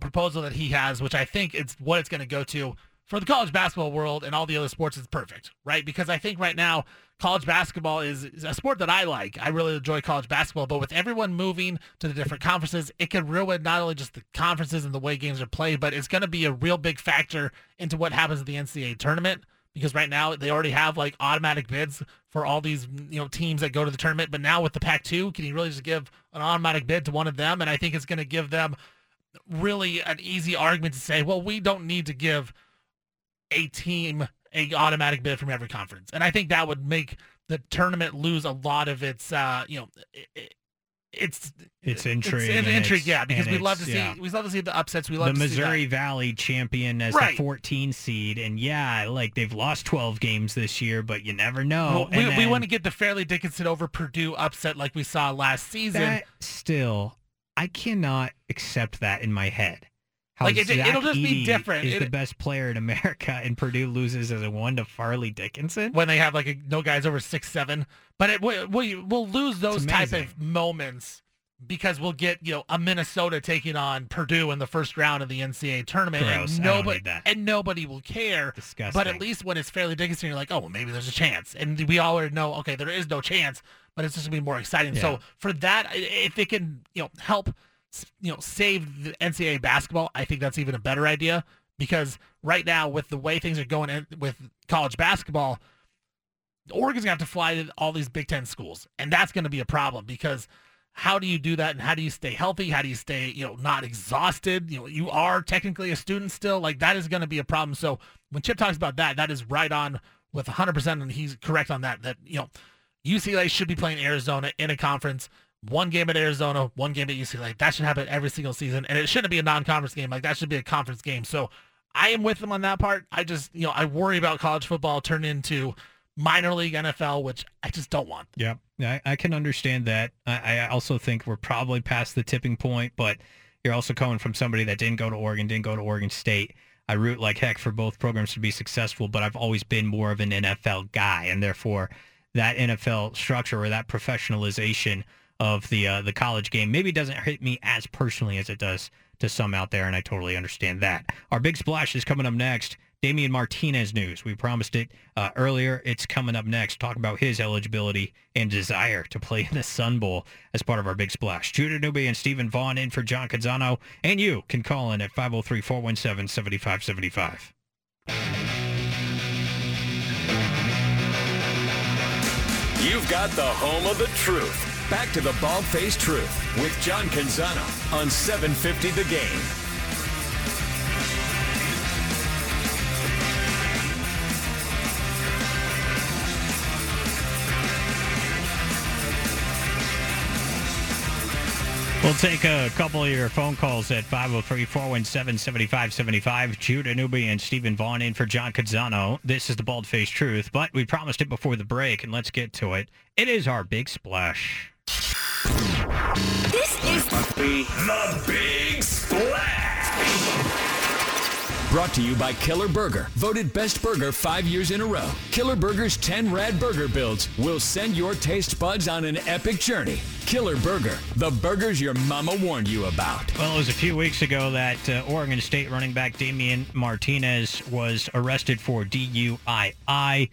proposal that he has, which I think it's what it's going to go to for the college basketball world and all the other sports, is perfect, right? Because I think right now college basketball is a sport that I like. I really enjoy college basketball, but with everyone moving to the different conferences, it could ruin not only just the conferences and the way games are played, but it's going to be a real big factor into what happens at the NCAA tournament. Because right now they already have like automatic bids for all these teams that go to the tournament. But now with the Pac-2, can you really just give an automatic bid to one of them? And I think it's going to give them really an easy argument to say, well, we don't need to give a team an automatic bid from every conference. And I think that would make the tournament lose a lot of its, It's intrigue. It's intrigue, because we love to see the upsets. We love the Missouri Valley champion as the 14 seed, and they've lost 12 games this year, but you never know. Well, we want to get the Fairleigh Dickinson over Purdue upset like we saw last season. I cannot accept that in my head. It'll just be different. He's the best player in America, and Purdue loses as a 1 to Fairleigh Dickinson when they have no guys over 6'7". But we'll lose those type of moments because we'll get, you know, a Minnesota taking on Purdue in the first round of the NCAA tournament. Gross. And nobody, I don't need that. And nobody will care. Disgusting. But at least when it's Fairleigh Dickinson, you're like, oh, well, maybe there's a chance. And we already know, okay, there is no chance, but it's just going to be more exciting. Yeah. So for that, if it can, you know, help, you know, save the NCAA basketball, I think that's even a better idea, because right now with the way things are going in with college basketball, Oregon's going to have to fly to all these Big Ten schools, and that's going to be a problem, because how do you do that, and how do you stay healthy? How do you stay, you know, not exhausted? You know, you are technically a student still. Like, that is going to be a problem. So when Chip talks about that, that is right on with 100%, and he's correct on that, that, you know, UCLA should be playing Arizona in a conference. One game at Arizona, one game at UCLA. That should happen every single season, and it shouldn't be a non-conference game. Like, that should be a conference game. So I am with them on that part. I just, you know, I worry about college football turn into minor league NFL, which I just don't want. Yeah, I can understand that. I also think we're probably past the tipping point, but you're also coming from somebody that didn't go to Oregon, didn't go to Oregon State. I root like heck for both programs to be successful, but I've always been more of an NFL guy, and therefore that NFL structure or that professionalization of the college game maybe doesn't hit me as personally as it does to some out there, and I totally understand that. Our big splash is coming up next. Damien Martinez news. We promised it earlier. It's coming up next. Talk about his eligibility and desire to play in the Sun Bowl as part of our big splash. Judah Newby and Stephen Vaughn in for John Canzano, and you can call in at 503-417-7575. You've got the home of the truth. Back to the Bald Face Truth with John Canzano on 750 The Game. We'll take a couple of your phone calls at 503-417-7575. Judah Newby and Stephen Vaughn in for John Canzano. This is the Bald Face Truth, but we promised it before the break, and let's get to it. It is our big splash. This is the Big Splash! Brought to you by Killer Burger, voted best burger 5 years in a row. Killer Burger's 10 rad burger builds will send your taste buds on an epic journey. Killer Burger, the burgers your mama warned you about. Well, it was a few weeks ago that Oregon State running back Damien Martinez was arrested for DUII,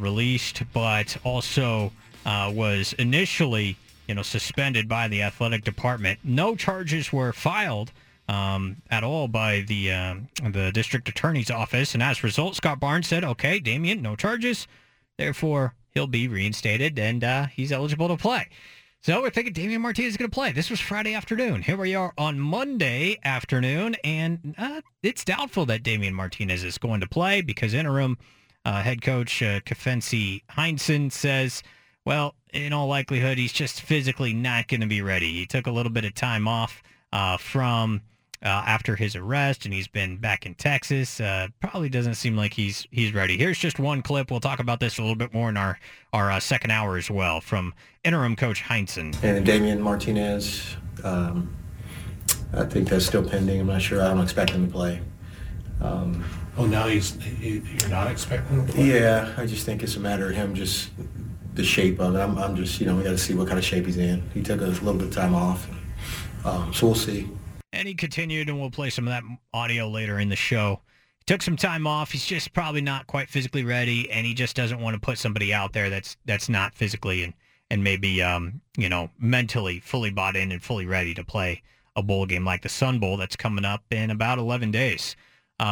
released, but also was initially, you know, suspended by the athletic department. No charges were filed at all by the district attorney's office, and as a result, Scott Barnes said, okay, Damien, no charges, therefore he'll be reinstated and he's eligible to play. So we're thinking Damien Martinez is going to play. This was Friday afternoon. Here we are on Monday afternoon, and it's doubtful that Damien Martinez is going to play because interim head coach Kefensi Heinsohn says, well, in all likelihood, he's just physically not going to be ready. He took a little bit of time off from after his arrest, and he's been back in Texas. Probably doesn't seem like he's ready. Here's just one clip. We'll talk about this a little bit more in our second hour as well from interim coach Heinsohn. And Damien Martinez, I think that's still pending. I'm not sure. I don't expect him to play. Now you're not expecting him to play? Yeah, I just think it's a matter of him just the shape of it. I'm just, you know, we got to see what kind of shape he's in. He took a little bit of time off, so we'll see. And he continued, and we'll play some of that audio later in the show. He took some time off. He's just probably not quite physically ready, and he just doesn't want to put somebody out there that's not physically and maybe, you know, mentally fully bought in and fully ready to play a bowl game like the Sun Bowl that's coming up in about 11 days.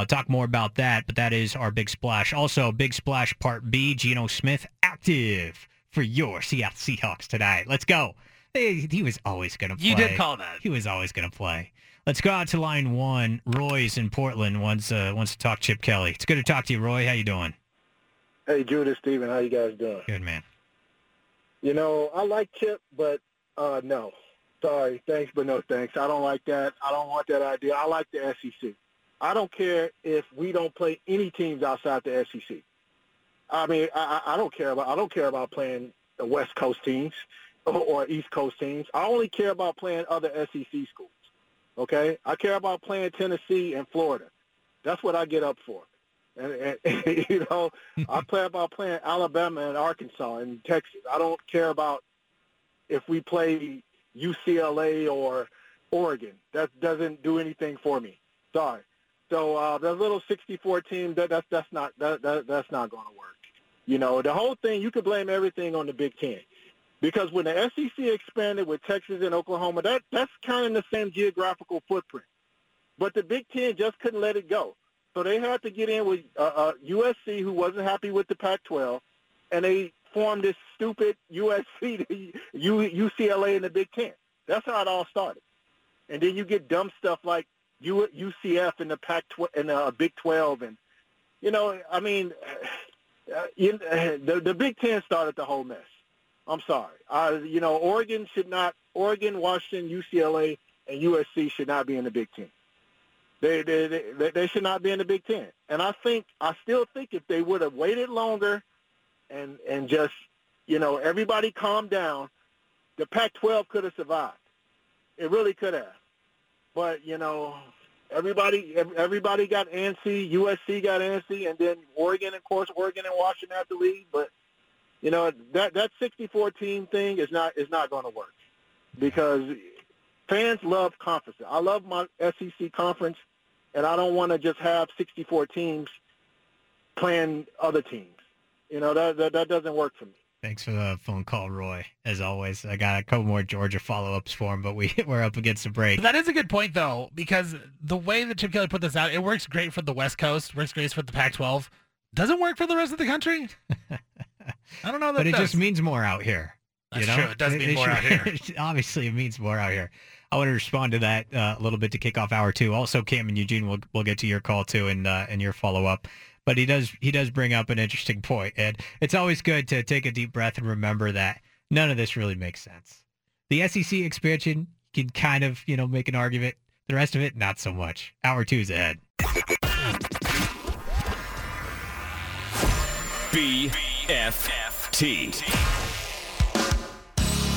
Talk more about that, but that is our Big Splash. Also, Big Splash Part B, Geno Smith active for your Seattle Seahawks tonight. Let's go. He was always going to play. You did call that. He was always going to play. Let's go out to line one. Roy's in Portland, wants to talk Chip Kelly. It's good to talk to you, Roy. How you doing? Hey, Judah, Steven. How you guys doing? Good, man. You know, I like Chip, but no. Sorry. Thanks, but no thanks. I don't like that. I don't want that idea. I like the SEC. I don't care if we don't play any teams outside the SEC. I mean, I don't care about playing the West Coast teams or East Coast teams. I only care about playing other SEC schools. Okay, I care about playing Tennessee and Florida. That's what I get up for. And you know, I care about playing Alabama and Arkansas and Texas. I don't care about if we play UCLA or Oregon. That doesn't do anything for me. Sorry. So that little 64 team, that's not going to work. You know, the whole thing, you could blame everything on the Big Ten. Because when the SEC expanded with Texas and Oklahoma, that's kind of in the same geographical footprint. But the Big Ten just couldn't let it go. So they had to get in with USC, who wasn't happy with the Pac-12, and they formed this stupid USC, UCLA, and the Big Ten. That's how it all started. And then you get dumb stuff like UCF and the Pac-12 and the Big 12, and you know, I mean, the Big Ten started the whole mess. I'm sorry. You know, Oregon should not. Oregon, Washington, UCLA, and USC should not be in the Big Ten. They should not be in the Big Ten. And I still think if they would have waited longer, and just, you know, everybody calmed down, the Pac-12 could have survived. It really could have. But you know, everybody got antsy. USC got antsy, and then Oregon, of course, Oregon and Washington have to leave, but. You know, that 64-team thing is not going to work because fans love conferences. I love my SEC conference, and I don't want to just have 64 teams playing other teams. You know, that doesn't work for me. Thanks for the phone call, Roy, as always. I got a couple more Georgia follow-ups for him, but we're up against a break. That is a good point, though, because the way that Chip Kelly put this out, it works great for the West Coast, works great for the Pac-12. Doesn't work for the rest of the country. I don't know that, but it just means more out here. That's true. It does mean more out here. Obviously, it means more out here. I want to respond to that a little bit to kick off hour two. Also, Cam and Eugene, we'll get to your call too and your follow up. But he does bring up an interesting point, and it's always good to take a deep breath and remember that none of this really makes sense. The SEC expansion can kind of, you know, make an argument. The rest of it, not so much. Hour two is ahead. BFFT.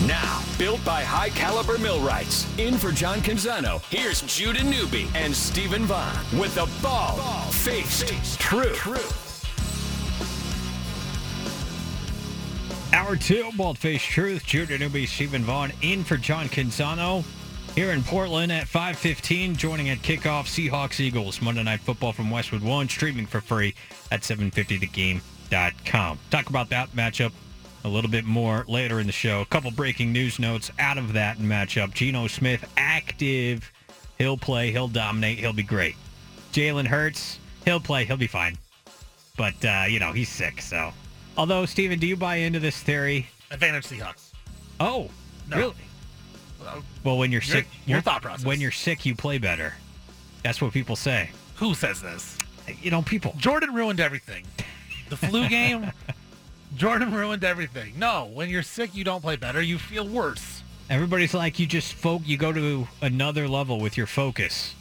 Now, built by high-caliber millwrights, in for John Canzano, here's Judah Newby and Stephen Vaughn with the Bald Face Truth. Hour two, Bald Face Truth. Judah Newby, Stephen Vaughn, in for John Canzano. Here in Portland at 5:15, joining at kickoff, Seahawks Eagles, Monday Night Football from Westwood One, streaming for free at 750thegame.com. Talk about that matchup a little bit more later in the show. A couple breaking news notes out of that matchup. Geno Smith, active. He'll play. He'll dominate. He'll be great. Jalen Hurts, he'll play. He'll be fine. But, you know, he's sick, so. Although, Steven, do you buy into this theory? Advantage Seahawks. Oh, no. Really? Well, when you're sick, your thought process. When you're sick, you play better. That's what people say. Who says this? You know, people. Jordan ruined everything. The flu game. Jordan ruined everything. No, when you're sick, you don't play better. You feel worse. Everybody's like, you go to another level with your focus,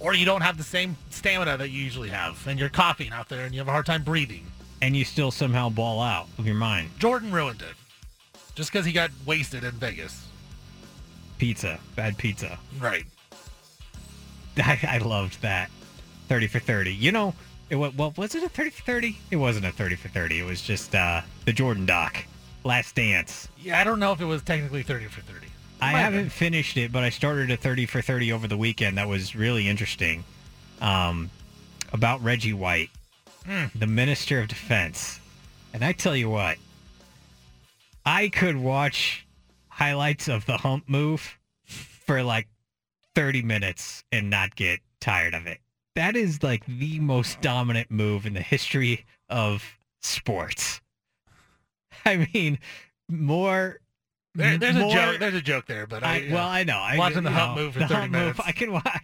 or you don't have the same stamina that you usually have, and you're coughing out there, and you have a hard time breathing, and you still somehow ball out of your mind. Jordan ruined it, just because he got wasted in Vegas. Bad pizza. Right. I loved that. 30 for 30. You know, was it a 30 for 30? It wasn't a 30 for 30. It was just the Jordan doc, Last Dance. Yeah, I don't know if it was technically 30 for 30. I haven't finished it, but I started a 30 for 30 over the weekend. That was really interesting. About Reggie White, the Minister of Defense. And I tell you what, I could watch highlights of the hump move for like 30 minutes and not get tired of it. That is like the most dominant move in the history of sports. I mean, there's a joke there, but I know. Watching the hump move for 30 minutes. I can watch.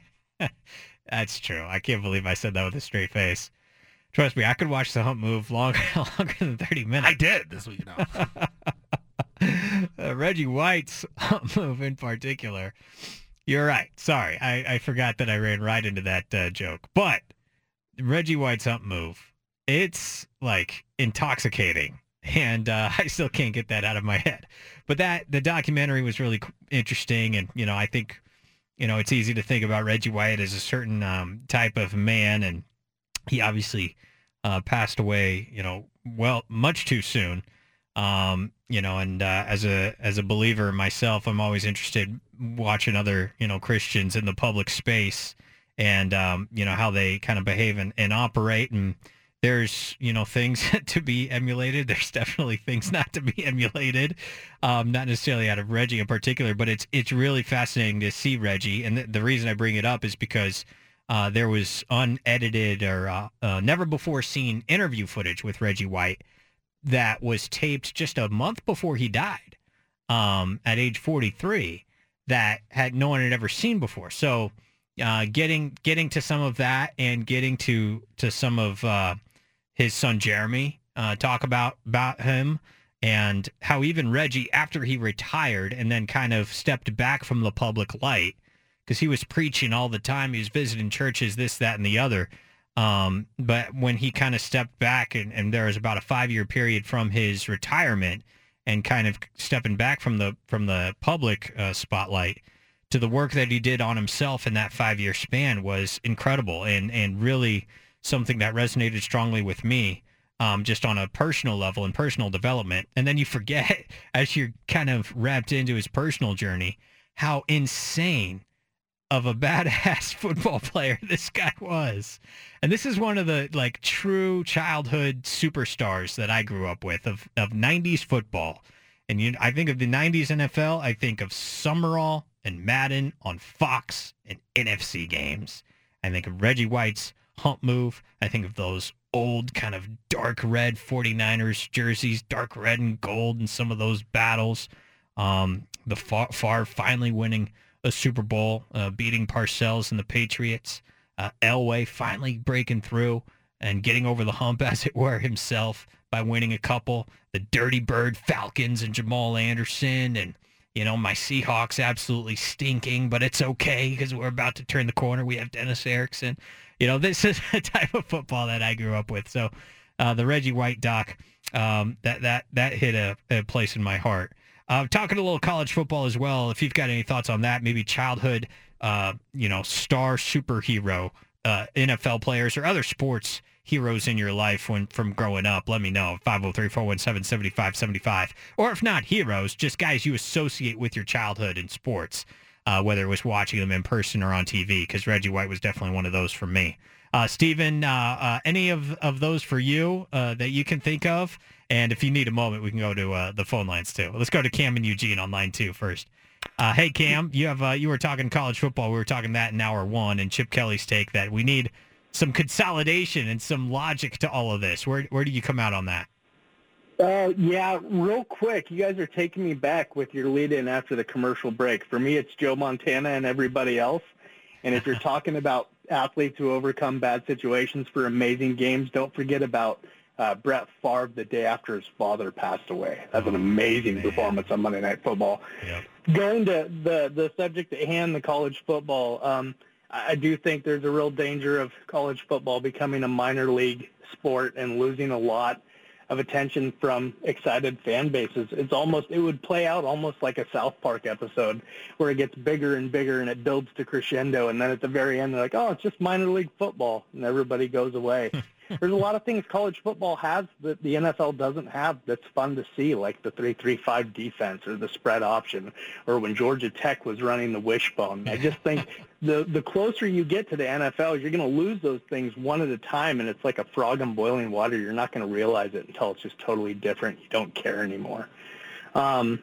That's true. I can't believe I said that with a straight face. Trust me, I could watch the hump move longer than 30 minutes. I did this week, you know. Reggie White's move in particular. You're right. Sorry. I forgot that I ran right into that joke. But Reggie White's hump move, it's like intoxicating. And I still can't get that out of my head. But the documentary was really interesting. And, you know, I think, you know, it's easy to think about Reggie White as a certain type of man. And he obviously passed away, you know, well, much too soon. As a believer myself, I'm always interested watching other, Christians in the public space and, how they kind of behave and operate. And there's, things to be emulated. There's definitely things not to be emulated, not necessarily out of Reggie in particular, but it's really fascinating to see Reggie. And the reason I bring it up is because there was unedited or never before seen interview footage with Reggie White that was taped just a month before he died, at age 43, that no one had ever seen before. So, getting to some of that and getting to some of his son Jeremy talk about him and how even Reggie, after he retired and then kind of stepped back from the public light, because he was preaching all the time, he was visiting churches, this, that, and the other. But when he kind of stepped back and there was about a 5-year period from his retirement and kind of stepping back from the public spotlight to the work that he did on himself in that 5-year span was incredible and really something that resonated strongly with me, just on a personal level and personal development. And then you forget, as you're kind of wrapped into his personal journey, how insane of a badass football player this guy was. And this is one of the true childhood superstars that I grew up with of 90s football. And I think of the 90s NFL, I think of Summerall and Madden on Fox and NFC games. I think of Reggie White's hump move. I think of those old kind of dark red 49ers jerseys, dark red and gold, and some of those battles. The Favre finally winning a Super Bowl, beating Parcells and the Patriots, Elway finally breaking through and getting over the hump, as it were, himself by winning a couple, the Dirty Bird Falcons and Jamal Anderson, and, my Seahawks absolutely stinking, but it's okay because we're about to turn the corner. We have Dennis Erickson. This is the type of football that I grew up with. So the Reggie White doc, that hit a place in my heart. Talking a little college football as well, if you've got any thoughts on that, maybe childhood, star superhero, NFL players or other sports heroes in your life from growing up, let me know. 503-417-7575. Or if not heroes, just guys you associate with your childhood in sports, whether it was watching them in person or on TV, because Reggie White was definitely one of those for me. Stephen, any of those for you that you can think of? And if you need a moment, we can go to the phone lines, too. Let's go to Cam and Eugene on line 2 first. Hey, Cam, you were talking college football. We were talking that in hour 1, and Chip Kelly's take that we need some consolidation and some logic to all of this. Where do you come out on that? Yeah, real quick, you guys are taking me back with your lead-in after the commercial break. For me, it's Joe Montana and everybody else. And if you're talking about athletes who overcome bad situations for amazing games, don't forget about Brett Favre the day after his father passed away. That's an amazing performance on Monday Night Football. Yep. Going to the subject at hand, the college football, I do think there's a real danger of college football becoming a minor league sport and losing a lot of attention from excited fan bases. It would play out almost like a South Park episode where it gets bigger and bigger and it builds to crescendo, and then at the very end they're like, oh, it's just minor league football, and everybody goes away. There's a lot of things college football has that the NFL doesn't have that's fun to see, like the 3-3-5 defense or the spread option or when Georgia Tech was running the wishbone. I just think the closer you get to the NFL, you're going to lose those things one at a time, and it's like a frog in boiling water. You're not going to realize it until it's just totally different. You don't care anymore. And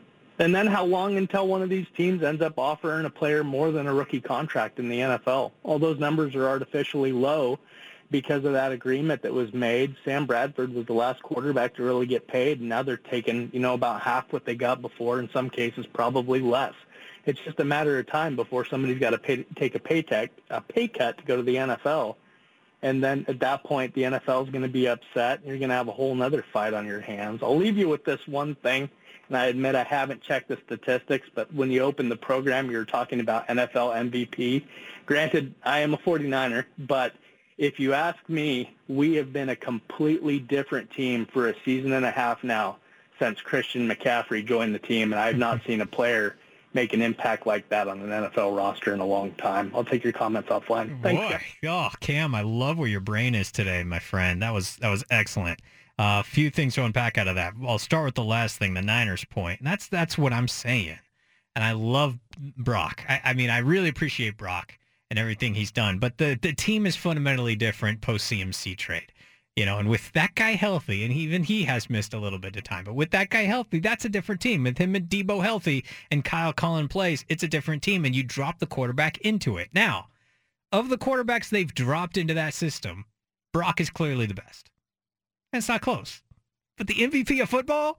then how long until one of these teams ends up offering a player more than a rookie contract in the NFL? All those numbers are artificially low because of that agreement that was made. Sam Bradford was the last quarterback to really get paid, and now they're taking, about half what they got before, in some cases probably less. It's just a matter of time before somebody's got to take a pay cut to go to the NFL. And then at that point, the NFL is going to be upset, and you're going to have a whole other fight on your hands. I'll leave you with this one thing, and I admit I haven't checked the statistics, but when you open the program, you're talking about NFL MVP. Granted, I am a 49er, but if you ask me, we have been a completely different team for a season and a half now since Christian McCaffrey joined the team, and I have not seen a player make an impact like that on an NFL roster in a long time. I'll take your comments offline. Thanks, Cam. I love where your brain is today, my friend. That was excellent. A few things to unpack out of that. I'll start with the last thing, the Niners point. And that's what I'm saying. And I love Brock. I mean, I really appreciate Brock and everything he's done. But the team is fundamentally different post-CMC trade. You know, and with that guy healthy, and even he has missed a little bit of time, but with that guy healthy, that's a different team. With him and Debo healthy and Kyle Cullen plays, it's a different team, and you drop the quarterback into it. Now, of the quarterbacks they've dropped into that system, Brock is clearly the best. And it's not close. But the MVP of football?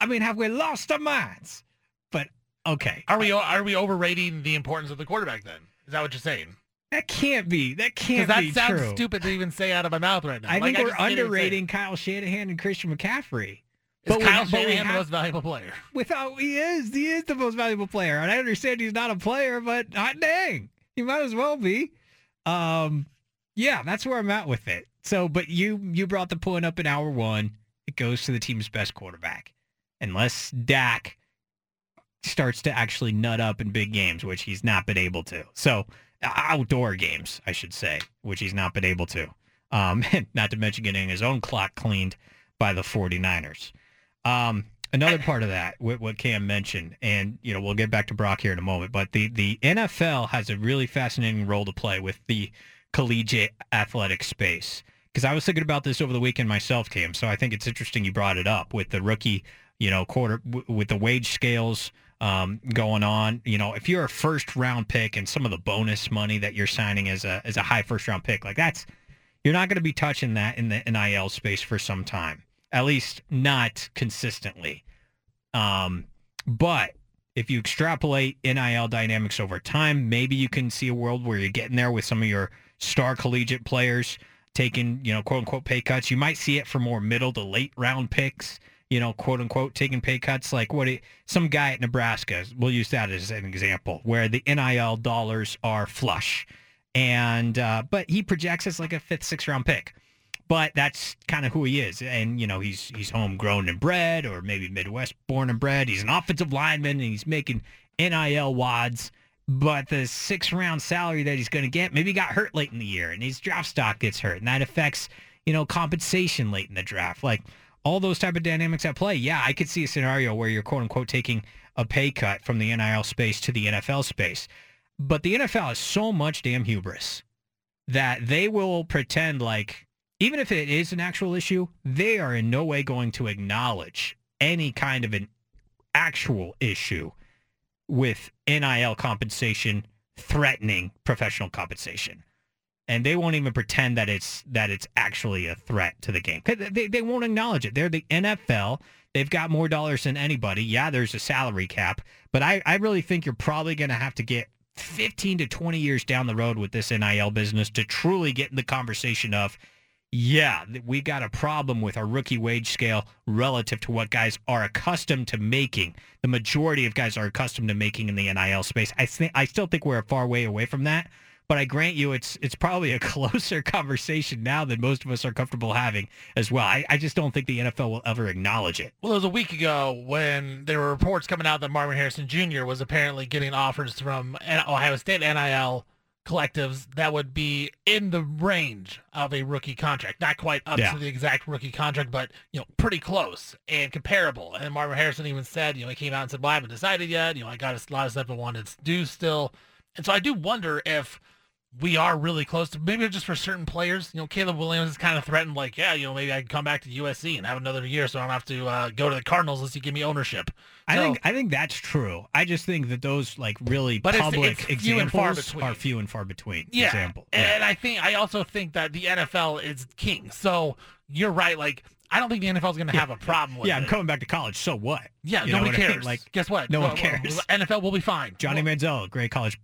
I mean, have we lost our minds? But, okay. Are we overrating the importance of the quarterback then? Is that what you're saying? That can't be. That can't be true. Because that sounds stupid to even say out of my mouth right now. I think we're underrating Kyle Shanahan and Christian McCaffrey. Is Kyle Shanahan the most valuable player? Without, he is the most valuable player. And I understand he's not a player, but hot dang, he might as well be. Yeah, that's where I'm at with it. So, but you brought the point up in hour one. It goes to the team's best quarterback. Unless Dak starts to actually nut up in big games, which he's not been able to. So, outdoor games, I should say, which he's not been able to. Not to mention getting his own clock cleaned by the 49ers. Another part of that, what Cam mentioned, and you know we'll get back to Brock here in a moment, but the NFL has a really fascinating role to play with the collegiate athletic space. Because I was thinking about this over the weekend myself, Cam, so I think it's interesting you brought it up with the rookie, you know, with the wage scales going on. You know, if you're a first round pick and some of the bonus money that you're signing as a high first round pick, like that's, you're not going to be touching that in the NIL space for some time, at least not consistently. But if you extrapolate NIL dynamics over time, maybe you can see a world where you're getting there with some of your star collegiate players taking, you know, quote unquote pay cuts. You might see it for more middle to late round picks, you know, quote unquote, taking pay cuts, like some guy at Nebraska, we'll use that as an example, where the NIL dollars are flush. And, but he projects as like a fifth, sixth round pick. But that's kind of who he is. And, you know, he's homegrown and bred, or maybe Midwest born and bred. He's an offensive lineman and he's making NIL wads. But the sixth round salary that he's going to get, maybe he got hurt late in the year and his draft stock gets hurt. And that affects, you know, compensation late in the draft. Like, all those type of dynamics at play. Yeah, I could see a scenario where you're quote-unquote taking a pay cut from the NIL space to the NFL space. But the NFL is so much damn hubris that they will pretend like, even if it is an actual issue, they are in no way going to acknowledge any kind of an actual issue with NIL compensation threatening professional compensation. And they won't even pretend that it's actually a threat to the game. They won't acknowledge it. They're the NFL. They've got more dollars than anybody. Yeah, there's a salary cap. But I really think you're probably going to have to get 15 to 20 years down the road with this NIL business to truly get in the conversation of, yeah, we got a problem with our rookie wage scale relative to what guys are accustomed to making. The majority of guys are accustomed to making in the NIL space. I still think we're a far way away from that. But I grant you, it's probably a closer conversation now than most of us are comfortable having as well. I just don't think the NFL will ever acknowledge it. Well, it was a week ago when there were reports coming out that Marvin Harrison Jr. was apparently getting offers from Ohio State NIL collectives that would be in the range of a rookie contract. Not quite up to the exact rookie contract, but you know, pretty close and comparable. And Marvin Harrison even said, you know, he came out and said, well, I haven't decided yet. You know, I got a lot of stuff I wanted to do still. And so I do wonder if we are really close to, maybe just for certain players, you know, Caleb Williams is kind of threatened, like, yeah, you know, maybe I can come back to USC and have another year so I don't have to go to the Cardinals unless you give me ownership. I think that's true. I just think that those, like, really public examples are few and far between. Yeah. And I also think that the NFL is king. So you're right, like, I don't think the NFL is going to have a problem with it. Yeah, I'm coming back to college, so what? Yeah, nobody cares. I mean? Like, guess what? No one cares. NFL will be fine. Johnny Manziel, great college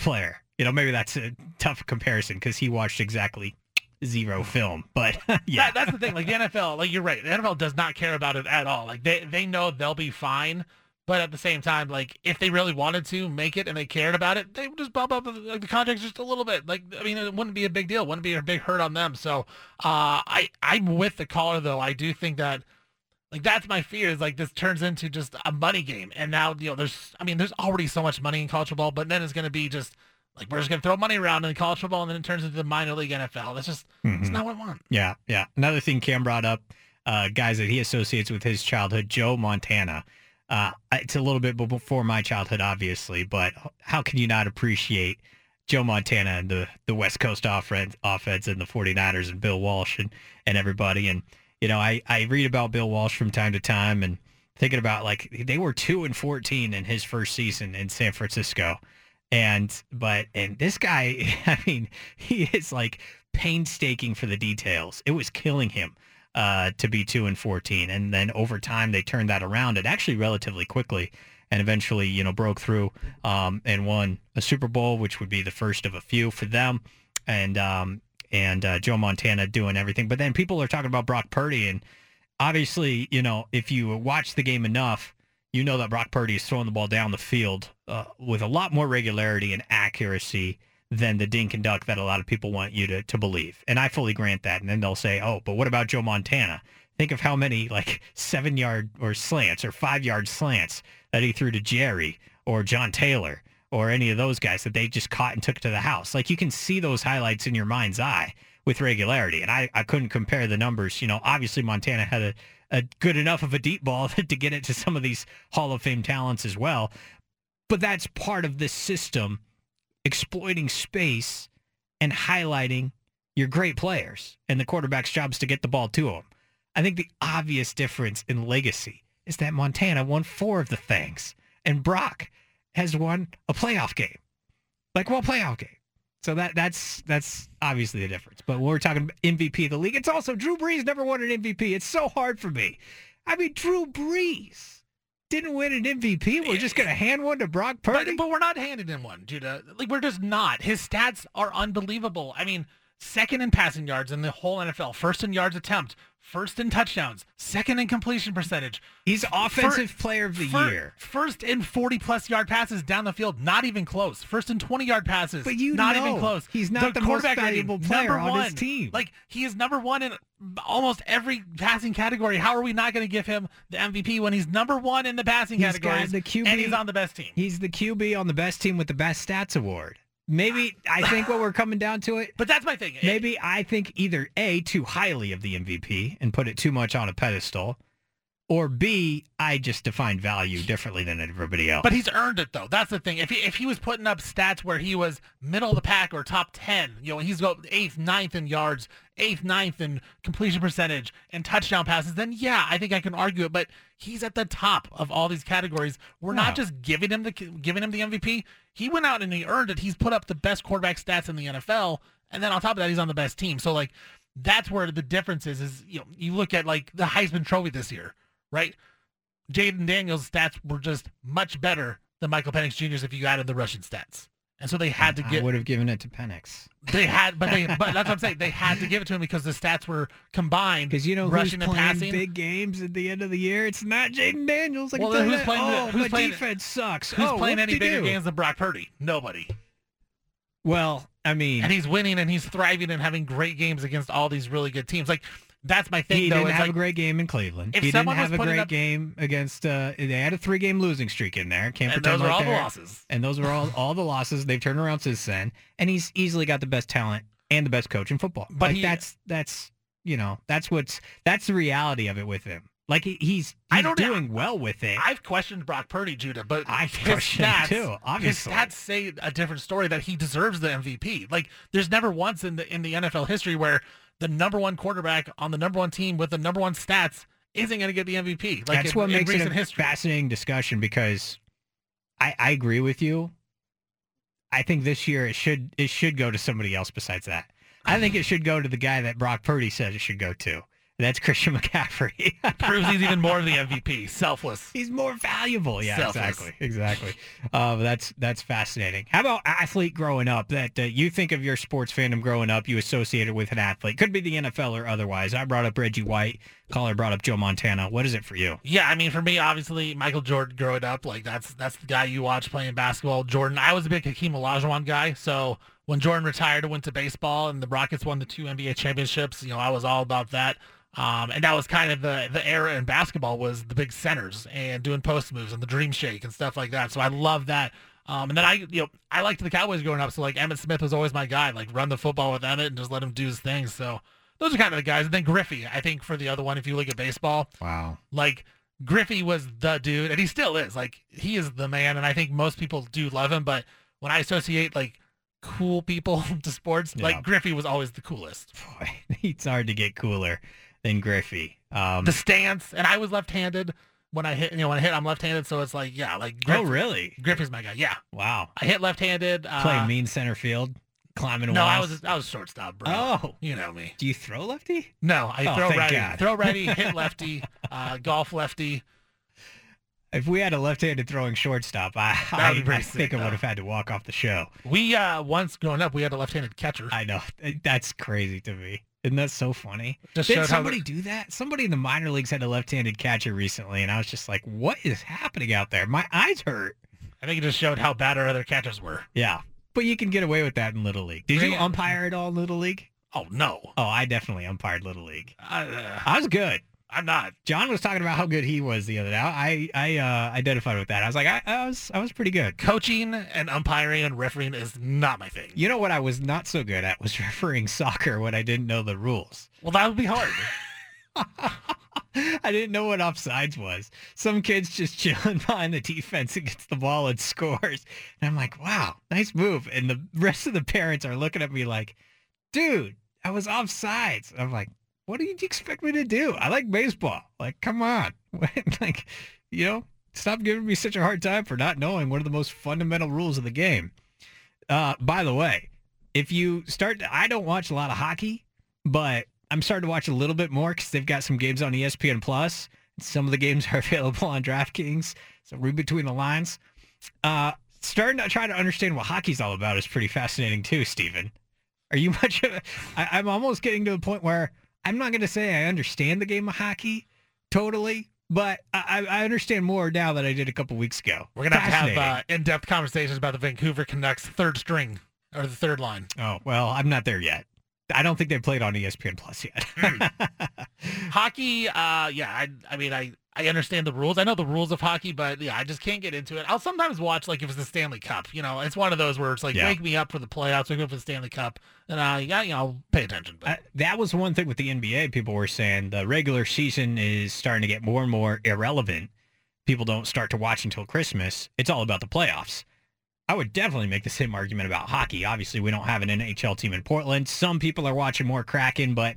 player. You know, maybe that's a tough comparison because he watched exactly zero film. But yeah, that's the thing. Like the NFL, like you're right. The NFL does not care about it at all. Like they know they'll be fine. But at the same time, like if they really wanted to make it and they cared about it, they would just bump up the contracts just a little bit. Like, I mean, it wouldn't be a big deal. It wouldn't be a big hurt on them. So I'm with the caller, though. I do think that, like, that's my fear is, like, this turns into just a money game. And now, you know, there's already so much money in college football, but then it's going to be just, like, we're just going to throw money around in college football, and then it turns into the minor league NFL. That's just, it's not what I want. Yeah, yeah. Another thing Cam brought up, guys that he associates with his childhood, Joe Montana. It's a little bit before my childhood, obviously, but how can you not appreciate Joe Montana and the West Coast offense and the 49ers and Bill Walsh and everybody. And, you know, I read about Bill Walsh from time to time and thinking about, like, they were 2-14 in his first season in San Francisco. And this guy, I mean, he is, like, painstaking for the details. It was killing him to be 2-14. And then over time, they turned that around, and actually relatively quickly, and eventually, you know, broke through and won a Super Bowl, which would be the first of a few for them, and Joe Montana doing everything. But then people are talking about Brock Purdy, and obviously, you know, if you watch the game enough, you know that Brock Purdy is throwing the ball down the field with a lot more regularity and accuracy than the dink and dunk that a lot of people want you to believe. And I fully grant that. And then they'll say, oh, but what about Joe Montana? Think of how many, like, 7-yard or slants or 5-yard slants that he threw to Jerry or John Taylor or any of those guys that they just caught and took to the house. Like, you can see those highlights in your mind's eye with regularity. And I couldn't compare the numbers. You know, obviously Montana had a good enough of a deep ball to get it to some of these Hall of Fame talents as well. But that's part of this system, exploiting space and highlighting your great players, and the quarterback's job is to get the ball to them. I think the obvious difference in legacy is that Montana won 4 of the things, and Brock has won a playoff game, like one playoff game. So that's obviously the difference. But when we're talking MVP of the league, it's also Drew Brees never won an MVP. It's so hard for me. I mean, Drew Brees didn't win an MVP. We're just going to hand one to Brock Purdy? But we're not handing him one, Judah. Like, we're just not. His stats are unbelievable. I mean, second in passing yards in the whole NFL, first in yards attempt, first in touchdowns, second in completion percentage. He's offensive player of the year. First in 40-plus yard passes down the field, not even close. First in 20-yard passes, but you not know, even close. He's not the most valuable player on his team. Like, he is number one in almost every passing category. How are we not going to give him the MVP when he's number one in the passing categories, the QB, and he's on the best team? He's the QB on the best team with the best stats award. Maybe I think what we're coming down to it. But that's my thing. Maybe I think either A, too highly of the MVP and put it too much on a pedestal, or B, I just define value differently than everybody else. But he's earned it, though. That's the thing. If he was putting up stats where he was middle of the pack or top 10, you know, he's got 8th, 9th in yards, 8th, 9th in completion percentage and touchdown passes, then yeah, I think I can argue it. But he's at the top of all these categories. We're not just giving him the MVP. He went out and he earned it. He's put up the best quarterback stats in the NFL, and then on top of that, he's on the best team. So, like, that's where the difference is you know, you look at, like, the Heisman Trophy this year, right? Jaden Daniels' stats were just much better than Michael Penix Jr.'s if you added the rushing stats. And so they had to I would have given it to Penix. But that's what I'm saying. They had to give it to him because the stats were combined. Because, you know, rushing who's and playing passing. Big games at the end of the year. It's not Jaden Daniels. Like, well, who's playing? Defense sucks. Who's playing any bigger games than Brock Purdy? Nobody. Well, I mean, and he's winning and he's thriving and having great games against all these really good teams. Like, that's my thing. He didn't have a great game in Cleveland. He didn't have a great game against. They had a 3-game losing streak in there. Can't pretend those were all the losses. And those were all the losses. They've turned around since then, and he's easily got the best talent and the best coach in football. But that's the reality of it with him. Like, he's doing well with it. I've questioned Brock Purdy, Judah, but I've questioned him too. Obviously, his stats say a different story that he deserves the MVP. Like, there's never once in the NFL history where the number one quarterback on the number one team with the number one stats isn't going to get the MVP. Like, that's what makes it a fascinating discussion, because I agree with you. I think this year it should go to somebody else besides that. I think it should go to the guy that Brock Purdy says it should go to. That's Christian McCaffrey. Proves he's even more of the MVP. Selfless. He's more valuable. Yeah, selfless. Exactly. That's fascinating. How about athlete growing up that you think of your sports fandom growing up, you associate it with an athlete? Could be the NFL or otherwise. I brought up Reggie White. Caller brought up Joe Montana. What is it for you? Yeah, I mean, for me, obviously, Michael Jordan growing up. Like, that's the guy you watch playing basketball. Jordan. I was a big Hakeem Olajuwon guy, so when Jordan retired and went to baseball and the Rockets won the 2 NBA championships, you know, I was all about that. And that was kind of the era in basketball, was the big centers and doing post moves and the dream shake and stuff like that. So I love that. And then I liked the Cowboys growing up. So, like, Emmitt Smith was always my guy, like, run the football with Emmitt and just let him do his thing. So Those are kind of the guys. And then Griffey, I think, for the other one, if you look at baseball. Wow. Like, Griffey was the dude, and he still is. Like, he is the man, and I think most people do love him. But when I associate, like, cool people to sports, yeah. like, Griffey was always the coolest. Boy, it's hard to get cooler than Griffey. The stance, and I was left-handed. When I hit, I'm left-handed, so it's like, yeah, like grip. Oh, really? Grip is my guy. Yeah. Wow. I hit left-handed. Playing mean center field, climbing. No, I was shortstop, bro. Oh, you know me. Do you throw lefty? No, I throw righty. God. Throw righty, hit lefty, golf lefty. If we had a left-handed throwing shortstop, I think I would have had to walk off the show. We once growing up, we had a left-handed catcher. I know. That's crazy to me. Isn't that so funny? Did somebody do that? Somebody in the minor leagues had a left-handed catcher recently, and I was just like, what is happening out there? My eyes hurt. I think it just showed how bad our other catchers were. Yeah. But you can get away with that in Little League. Did you umpire at all in Little League? Oh, no. Oh, I definitely umpired Little League. I was good. I'm not. John was talking about how good he was the other day. I identified with that. I was like, I was pretty good. Coaching and umpiring and refereeing is not my thing. You know what I was not so good at was refereeing soccer when I didn't know the rules. Well, that would be hard. I didn't know what offsides was. Some kid's just chilling behind the defense and gets the ball and scores. And I'm like, wow, nice move. And the rest of the parents are looking at me like, dude, I was offsides. And I'm like, what do you expect me to do? I like baseball. Like, come on. Like, you know, stop giving me such a hard time for not knowing one of the most fundamental rules of the game. By the way, if you start I don't watch a lot of hockey, but I'm starting to watch a little bit more because they've got some games on ESPN Plus. Some of the games are available on DraftKings. So read between the lines. Starting to try to understand what hockey's all about is pretty fascinating too, Stephen. Are you much of a... I'm almost getting to the point where... I'm not going to say I understand the game of hockey totally, but I understand more now than I did a couple weeks ago. We're going to have in-depth conversations about the Vancouver Canucks third string or the third line. Oh, well, I'm not there yet. I don't think they played on ESPN Plus yet. Hockey, I understand the rules. I know the rules of hockey, but yeah, I just can't get into it. I'll sometimes watch like if it's the Stanley Cup. You know, it's one of those where it's like wake me up for the playoffs, wake me up for the Stanley Cup, and I'll pay attention. But that was one thing with the NBA. People were saying the regular season is starting to get more and more irrelevant. People don't start to watch until Christmas. It's all about the playoffs. I would definitely make the same argument about hockey. Obviously, we don't have an NHL team in Portland. Some people are watching more Kraken, but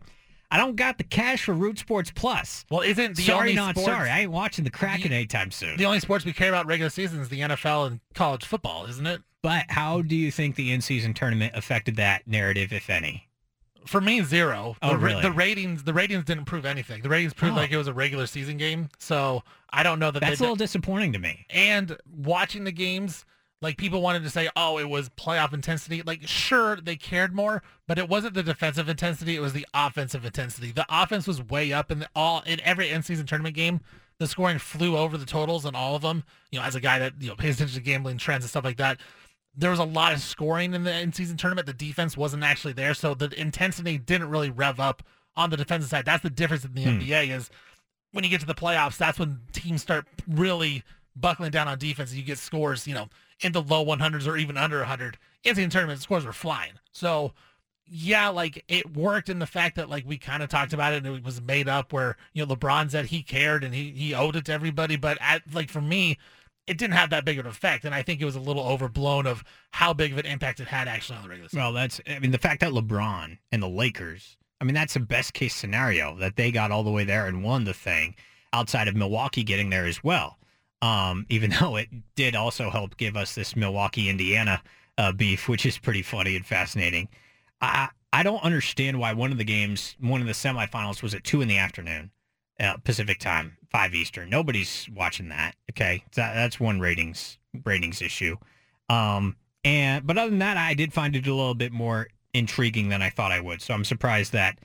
I don't got the cash for Root Sports Plus. Well, isn't the only sports... Sorry, I ain't watching the Kraken anytime soon. The only sports we care about regular season is the NFL and college football, isn't it? But how do you think the in-season tournament affected that narrative, if any? For me, zero. Oh, really? The ratings didn't prove anything. The ratings proved like it was a regular season game, so I don't know that... That's a little disappointing to me. And watching the games... Like, people wanted to say, oh, it was playoff intensity. Like, sure, they cared more, but it wasn't the defensive intensity. It was the offensive intensity. The offense was way up in every end-season tournament game. The scoring flew over the totals in all of them. You know, as a guy that pays attention to gambling trends and stuff like that, there was a lot of scoring in the end-season tournament. The defense wasn't actually there, so the intensity didn't really rev up on the defensive side. That's the difference in the NBA is when you get to the playoffs, that's when teams start really buckling down on defense and you get scores, in the low 100s or even under 100. In tournament scores were flying. So, yeah, like, it worked in the fact that, like, we kind of talked about it and it was made up where, LeBron said he cared and he owed it to everybody. But, for me, it didn't have that big of an effect. And I think it was a little overblown of how big of an impact it had actually on the regular season. Well, the fact that LeBron and the Lakers, that's the best-case scenario, that they got all the way there and won the thing outside of Milwaukee getting there as well. Even though it did also help give us this Milwaukee-Indiana beef, which is pretty funny and fascinating. I don't understand why one of the games, one of the semifinals was at 2 p.m. Pacific time, 5 Eastern. Nobody's watching that. Okay, that's one ratings issue. But other than that, I did find it a little bit more intriguing than I thought I would. So I'm surprised that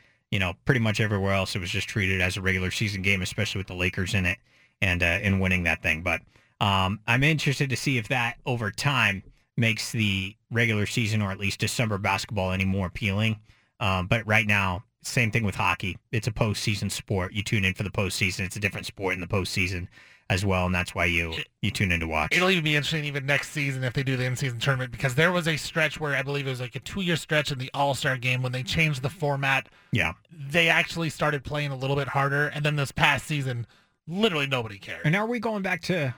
pretty much everywhere else it was just treated as a regular season game, especially with the Lakers in it. And in winning that thing. But I'm interested to see if that, over time, makes the regular season or at least December basketball any more appealing. But right now, Same thing with hockey. It's a postseason sport. You tune in for the postseason. It's a different sport in the postseason as well, and that's why you tune in to watch. It'll even be interesting even next season if they do the in-season tournament, because there was a stretch where I believe it was like a 2-year stretch in the All-Star game when they changed the format. Yeah. They actually started playing a little bit harder, and then this past season, literally nobody cared. And are we going back to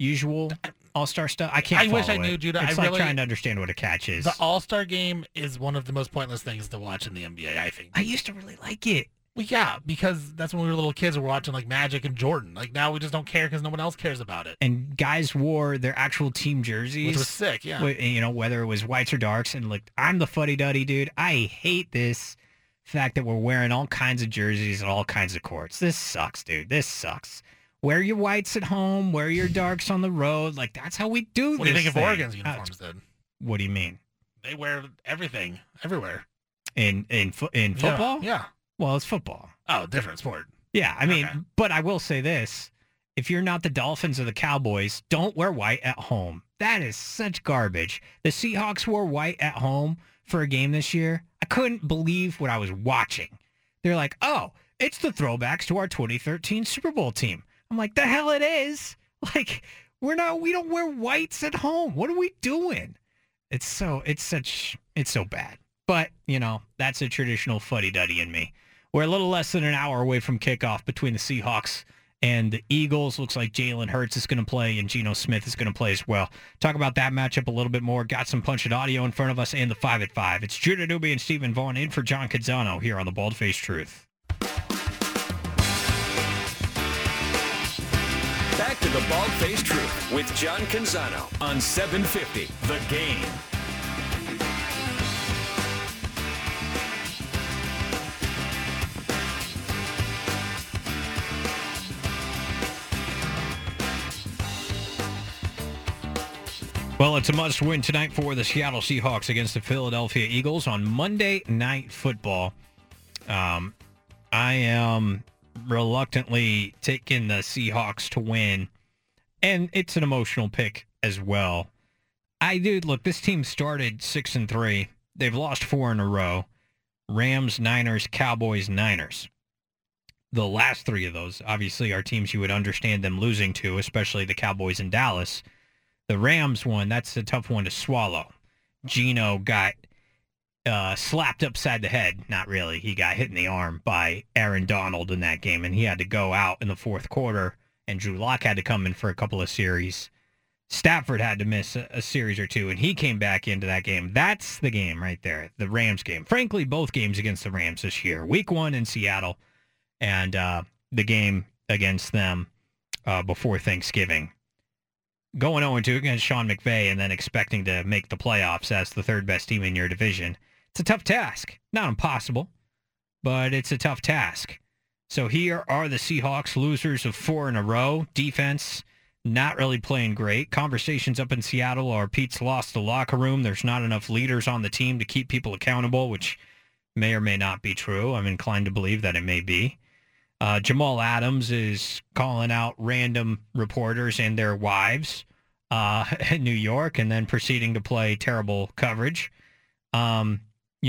usual All-Star stuff? I can't follow it. I wish I knew, Judah. It's like trying to understand what a catch is. The All-Star game is one of the most pointless things to watch in the NBA, I think. I used to really like it. Well, yeah, because that's when we were little kids and we're watching, like, Magic and Jordan. Like, now we just don't care because no one else cares about it. And guys wore their actual team jerseys. Which was sick, yeah. You know, whether it was whites or darks. And, like, I'm the fuddy-duddy, dude. I hate this fact that we're wearing all kinds of jerseys and all kinds of courts. This sucks, dude. This sucks. Wear your whites at home. Wear your darks on the road. Like, that's how we do this. What do you think of Oregon's uniforms, then? What do you mean? They wear everything, everywhere. In football? Yeah. Well, it's football. Oh, different sport. Yeah, I mean, okay. But I will say this. If you're not the Dolphins or the Cowboys, don't wear white at home. That is such garbage. The Seahawks wore white at home for a game this year. I couldn't believe what I was watching. They're like, oh, it's the throwbacks to our 2013 Super Bowl team. I'm like, the hell it is. Like, we don't wear whites at home. What are we doing? It's so bad. But, you know, that's a traditional fuddy-duddy in me. We're a little less than an hour away from kickoff between the Seahawks and the Eagles. Looks like Jalen Hurts is going to play and Geno Smith is going to play as well. Talk about that matchup a little bit more. Got some Punch It audio in front of us and the 5 at 5. It's Judah Newby and Stephen Vaughn in for John Canzano here on the Bald Face Truth. Back to the Bald Face Truth with John Canzano on 750 The Game. Well, it's a must-win tonight for the Seattle Seahawks against the Philadelphia Eagles on Monday Night Football. I am reluctantly taking the Seahawks to win, and it's an emotional pick as well. Look, this team started 6-3. They've lost 4 in a row. Rams, Niners, Cowboys, Niners. The last 3 of those, obviously, are teams you would understand them losing to, especially the Cowboys in Dallas. The Rams one, that's a tough one to swallow. Geno got slapped upside the head. Not really. He got hit in the arm by Aaron Donald in that game, and he had to go out in the fourth quarter, and Drew Lock had to come in for a couple of series. Stafford had to miss a series or two, and he came back into that game. That's the game right there, the Rams game. Frankly, both games against the Rams this year. Week 1 in Seattle and the game against them before Thanksgiving. Going 0-2 against Sean McVay and then expecting to make the playoffs as the third-best team in your division. It's a tough task. Not impossible, but it's a tough task. So here are the Seahawks, losers of 4 in a row. Defense, not really playing great. Conversations up in Seattle are Pete's lost the locker room. There's not enough leaders on the team to keep people accountable, which may or may not be true. I'm inclined to believe that it may be. Jamal Adams is calling out random reporters and their wives in New York and then proceeding to play terrible coverage. You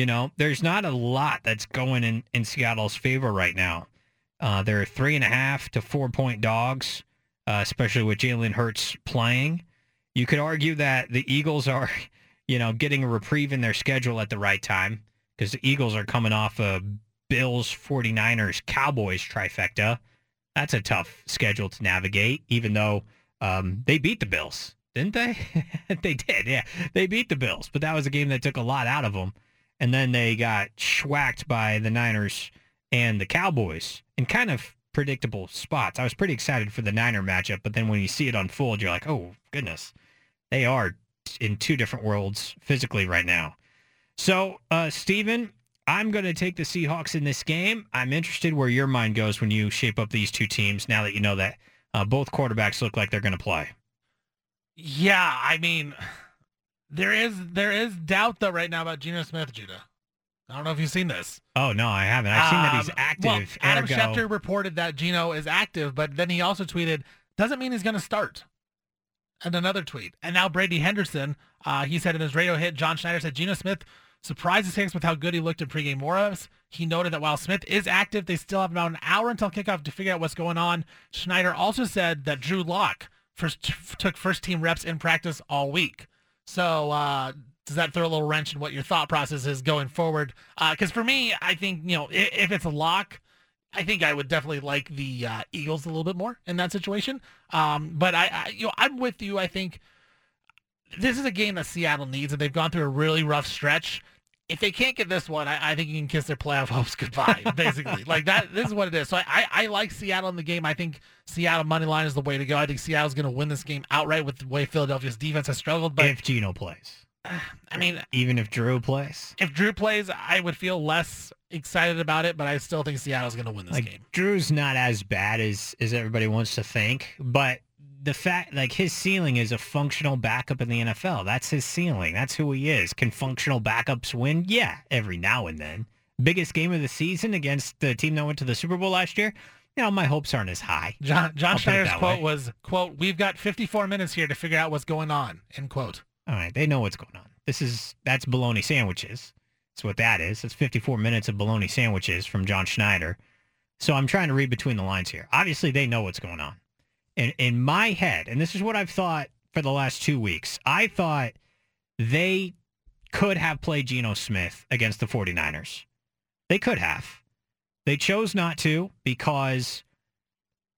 know, there's not a lot that's going in Seattle's favor right now. They're 3.5 to 4-point dogs, especially with Jalen Hurts playing. You could argue that the Eagles are, you know, getting a reprieve in their schedule at the right time because the Eagles are coming off a Bills, 49ers, Cowboys trifecta. That's a tough schedule to navigate, even though they beat the Bills, didn't they? They did, yeah. They beat the Bills, but that was a game that took a lot out of them. And then they got schwacked by the Niners and the Cowboys in kind of predictable spots. I was pretty excited for the Niner matchup, but then when you see it unfold, you're like, oh, goodness. They are in 2 different worlds physically right now. So, Stephen, I'm going to take the Seahawks in this game. I'm interested where your mind goes when you shape up these 2 teams now that you know that both quarterbacks look like they're going to play. Yeah, I mean, there is doubt, though, right now about Geno Smith, Judah. I don't know if you've seen this. Oh, no, I haven't. I've seen that he's active. Well, Adam Schefter reported that Geno is active, but then he also tweeted, doesn't mean he's going to start. And another tweet. And now Brady Henderson, he said in his radio hit, John Schneider said, Geno Smith Surprised his Hicks with how good he looked in pregame warmups. He noted that while Smith is active, they still have about an hour until kickoff to figure out what's going on. Schneider also said that Drew Lock took first-team reps in practice all week. So does that throw a little wrench in what your thought process is going forward? Because for me, I think, you know, if it's a lock, I think I would definitely like the Eagles a little bit more in that situation. But I'm with you. I think this is a game that Seattle needs, and they've gone through a really rough stretch. If they can't get this one, I think you can kiss their playoff hopes goodbye, basically. Like that, this is what it is. So I like Seattle in the game. I think Seattle money line is the way to go. I think Seattle's going to win this game outright with the way Philadelphia's defense has struggled. But if Geno plays. I mean, even if Drew plays? If Drew plays, I would feel less excited about it, but I still think Seattle's going to win this game. Drew's not as bad as everybody wants to think, but the fact, his ceiling is a functional backup in the NFL. That's his ceiling. That's who he is. Can functional backups win? Yeah, every now and then. Biggest game of the season against the team that went to the Super Bowl last year? You know, my hopes aren't as high. John Schneider's quote was, quote, "We've got 54 minutes here to figure out what's going on," end quote. All right, they know what's going on. That's bologna sandwiches. That's what that is. That's 54 minutes of bologna sandwiches from John Schneider. So I'm trying to read between the lines here. Obviously, they know what's going on. And in my head, and this is what I've thought for the last 2 weeks, I thought they could have played Geno Smith against the 49ers. They could have. They chose not to because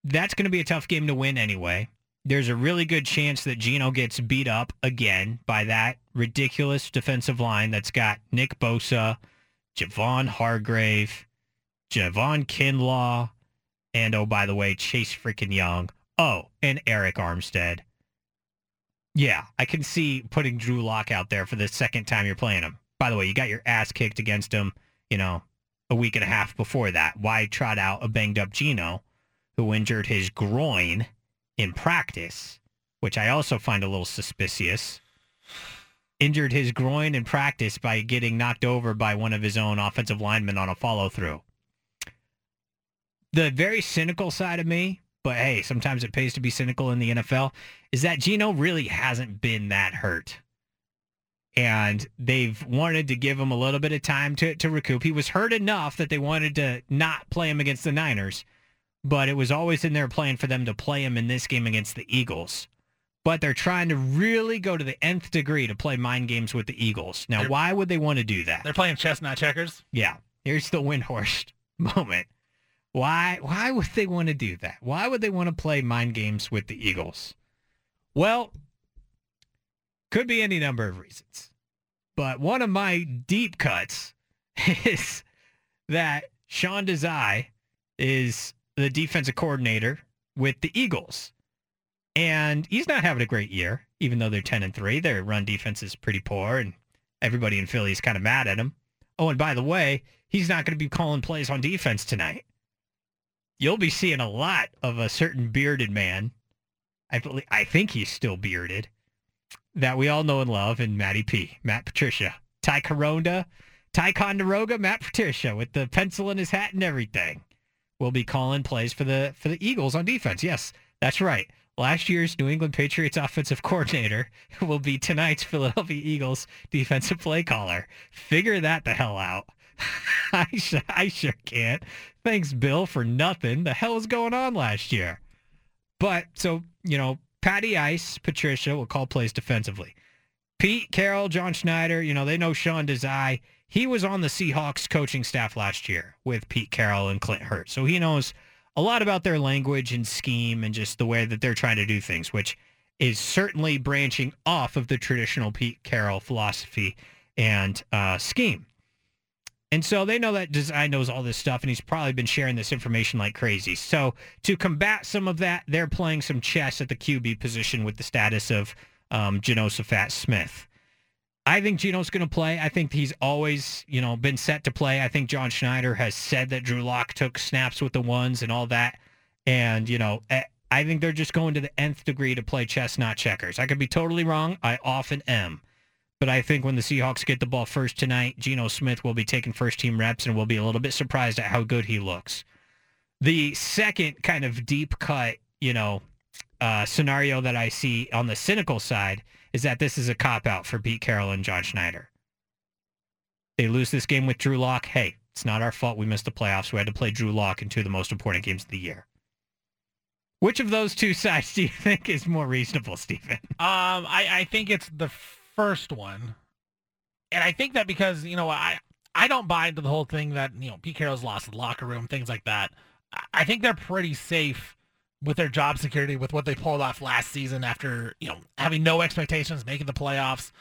that's going to be a tough game to win anyway. There's a really good chance that Geno gets beat up again by that ridiculous defensive line that's got Nick Bosa, Javon Hargrave, Javon Kinlaw, and, oh, by the way, Chase freaking Young. Oh, and Eric Armstead. Yeah, I can see putting Drew Lock out there for the second time you're playing him. By the way, you got your ass kicked against him, you know, a week and a half before that. Why trot out a banged-up Geno who injured his groin in practice, which I also find a little suspicious, injured his groin in practice by getting knocked over by one of his own offensive linemen on a follow-through. The very cynical side of me, but hey, sometimes it pays to be cynical in the NFL, is that Geno really hasn't been that hurt. And they've wanted to give him a little bit of time to recoup. He was hurt enough that they wanted to not play him against the Niners, but it was always in their plan for them to play him in this game against the Eagles. But they're trying to really go to the nth degree to play mind games with the Eagles. Now, why would they want to do that? They're playing chess, not checkers. Yeah. Here's the Windhorst moment. Why would they want to do that? Why would they want to play mind games with the Eagles? Well, could be any number of reasons. But one of my deep cuts is that Sean Desai is the defensive coordinator with the Eagles. And he's not having a great year, even though they're 10-3. Their run defense is pretty poor, and everybody in Philly is kind of mad at him. Oh, and by the way, he's not going to be calling plays on defense tonight. You'll be seeing a lot of a certain bearded man. I think he's still bearded, that we all know and love, and Matty P, Matt Patricia, Ticonderoga, Matt Patricia, with the pencil in his hat and everything, will be calling plays for the Eagles on defense. Yes, that's right. Last year's New England Patriots offensive coordinator will be tonight's Philadelphia Eagles defensive play caller. Figure that the hell out. I sure can't. Thanks, Bill, for nothing. The hell was going on last year? But, so, you know, Patty Ice, Patricia, will call plays defensively. Pete Carroll, John Schneider, you know, they know Sean Desai. He was on the Seahawks coaching staff last year with Pete Carroll and Clint Hurt. So he knows a lot about their language and scheme and just the way that they're trying to do things, which is certainly branching off of the traditional Pete Carroll philosophy and scheme. And so they know that Desai knows all this stuff, and he's probably been sharing this information like crazy. So to combat some of that, they're playing some chess at the QB position with the status of Genosafat Smith. I think Geno's going to play. I think he's always, you know, been set to play. I think John Schneider has said that Drew Lock took snaps with the ones and all that. And, you know, I think they're just going to the nth degree to play chess, not checkers. I could be totally wrong. I often am. But I think when the Seahawks get the ball first tonight, Geno Smith will be taking first-team reps and will be a little bit surprised at how good he looks. The second kind of deep cut, you know, scenario that I see on the cynical side is that this is a cop-out for Pete Carroll and John Schneider. They lose this game with Drew Lock. Hey, it's not our fault we missed the playoffs. We had to play Drew Lock in two of the most important games of the year. Which of those two sides do you think is more reasonable, Stephen? I think it's the first one. And I think that because, you know, I don't buy into the whole thing that, you know, Pete Carroll's lost the locker room, things like that. I think they're pretty safe with their job security, with what they pulled off last season after, you know, having no expectations, making the playoffs.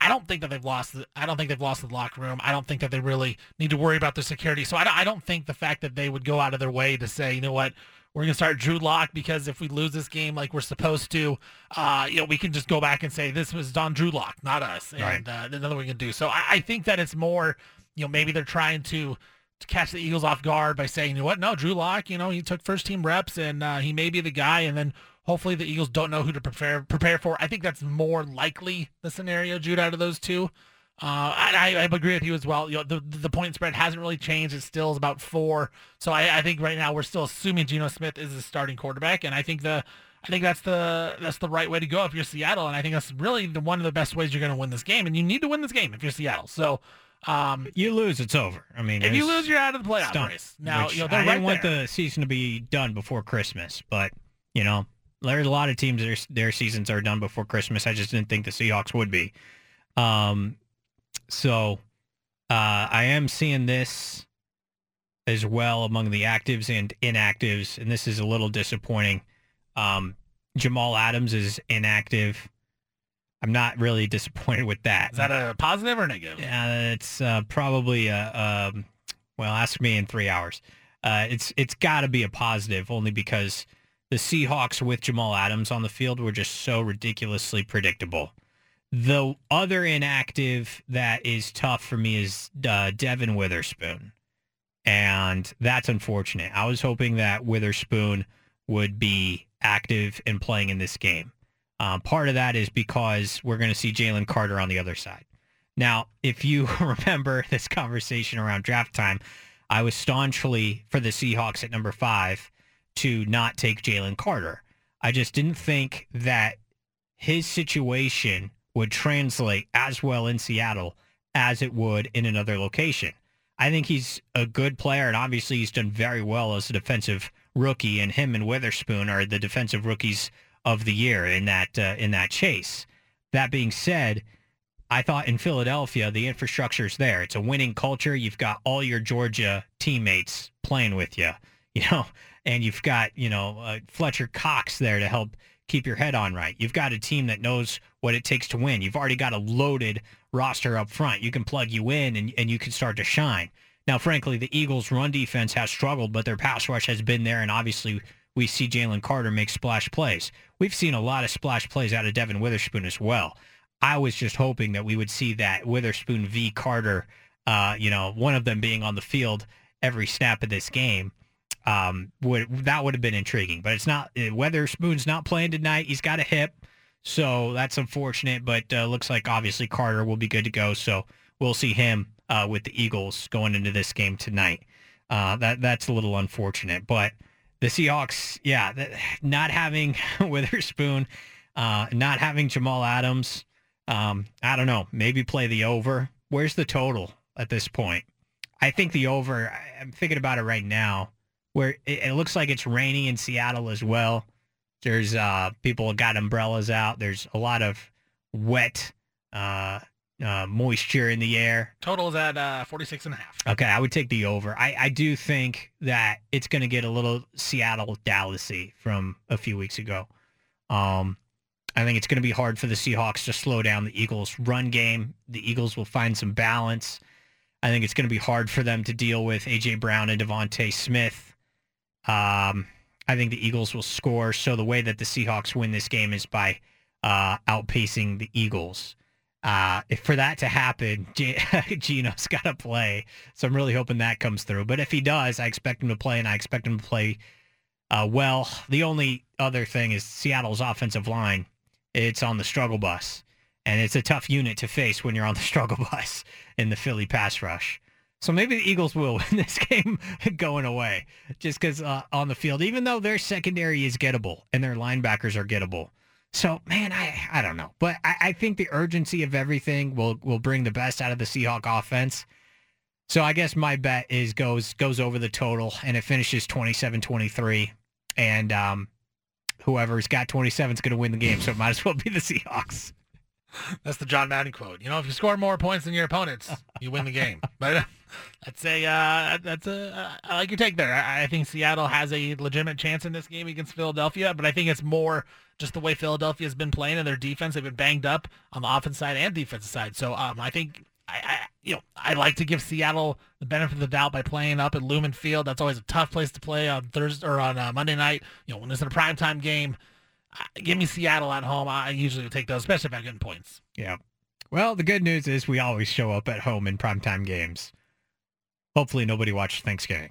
I don't think that they've lost. I don't think they've lost the locker room. I don't think that they really need to worry about their security. So I don't think the fact that they would go out of their way to say, you know what, we're going to start Drew Lock because if we lose this game like we're supposed to, you know, we can just go back and say this was on Drew Lock, not us, and another we can do. So I think that it's more, you know, maybe they're trying to catch the Eagles off guard by saying, you know what, no, Drew Lock, you know, he took first team reps and he may be the guy, and then hopefully the Eagles don't know who to prepare for. I think that's more likely the scenario, Jude, out of those two. I agree with you as well. You know, the point spread hasn't really changed. It still is about 4. So I think right now we're still assuming Geno Smith is the starting quarterback, and I think that's the right way to go if you're Seattle, and I think that's really one of the best ways you're going to win this game, and you need to win this game if you're Seattle. So you lose, it's over. I mean, if you lose, you're out of the playoff race. Now, you know, I didn't want the season to be done before Christmas, but you know, there's a lot of teams that their seasons are done before Christmas. I just didn't think the Seahawks would be. So I am seeing this as well among the actives and inactives, and this is a little disappointing. Jamal Adams is inactive. I'm not really disappointed with that. Is that a positive or negative? It's probably well, ask me in 3 hours. It's got to be a positive, only because the Seahawks with Jamal Adams on the field were just so ridiculously predictable. The other inactive that is tough for me is Devin Witherspoon, and that's unfortunate. I was hoping that Witherspoon would be active and playing in this game. Part of that is because we're going to see Jalen Carter on the other side. Now, if you remember this conversation around draft time, I was staunchly for the Seahawks at number 5 to not take Jalen Carter. I just didn't think that his situation would translate as well in Seattle as it would in another location. I think he's a good player, and obviously he's done very well as a defensive rookie, and him and Witherspoon are the defensive rookies of the year in that chase. That being said, I thought in Philadelphia, the infrastructure's there. It's a winning culture. You've got all your Georgia teammates playing with you, you know, and you've got, you know, Fletcher Cox there to help keep your head on right. You've got a team that knows what it takes to win. You've already got a loaded roster up front. You can plug you in and you can start to shine. Now, frankly, the Eagles' run defense has struggled, but their pass rush has been there, and obviously we see Jalen Carter make splash plays. We've seen a lot of splash plays out of Devin Witherspoon as well. I was just hoping that we would see that Witherspoon v. Carter, you know, one of them being on the field every snap of this game. That would have been intriguing, but it's not. Witherspoon's not playing tonight. He's got a hip, so that's unfortunate, but looks like obviously Carter will be good to go, so we'll see him with the Eagles going into this game tonight. That's a little unfortunate, but the Seahawks, not having Witherspoon, not having Jamal Adams, I don't know, maybe play the over. Where's the total at this point? I think the over, I'm thinking about it right now, where it looks like it's raining in Seattle as well. There's people got umbrellas out. There's a lot of wet moisture in the air. Total's at 46.5. Okay, I would take the over. I do think that it's going to get a little Seattle-Dallas-y from a few weeks ago. I think it's going to be hard for the Seahawks to slow down the Eagles' run game. The Eagles will find some balance. I think it's going to be hard for them to deal with AJ Brown and Devontae Smith. I think the Eagles will score. So the way that the Seahawks win this game is by outpacing the Eagles. If for that to happen, Geno's got to play. So I'm really hoping that comes through. But if he does, I expect him to play, and I expect him to play well. The only other thing is Seattle's offensive line. It's on the struggle bus, and it's a tough unit to face when you're on the struggle bus in the Philly pass rush. So maybe the Eagles will win this game going away just because on the field, even though their secondary is gettable and their linebackers are gettable. So, man, I don't know. But I think the urgency of everything will bring the best out of the Seahawk offense. So I guess my bet is goes over the total, and it finishes 27-23. And whoever's got 27 is going to win the game, so it might as well be the Seahawks. That's the John Madden quote. You know, if you score more points than your opponents, you win the game. But I like your take there. I think Seattle has a legitimate chance in this game against Philadelphia, but I think it's more just the way Philadelphia has been playing and their defense. They've been banged up on the offense side and defensive side. So I think I like to give Seattle the benefit of the doubt by playing up at Lumen Field. That's always a tough place to play on Thursday or on Monday night. You know, when it's in a primetime game, give me Seattle at home. I usually would take those, especially if I'm getting points. Yeah. Well, the good news is we always show up at home in primetime games. Hopefully nobody watched Thanksgiving.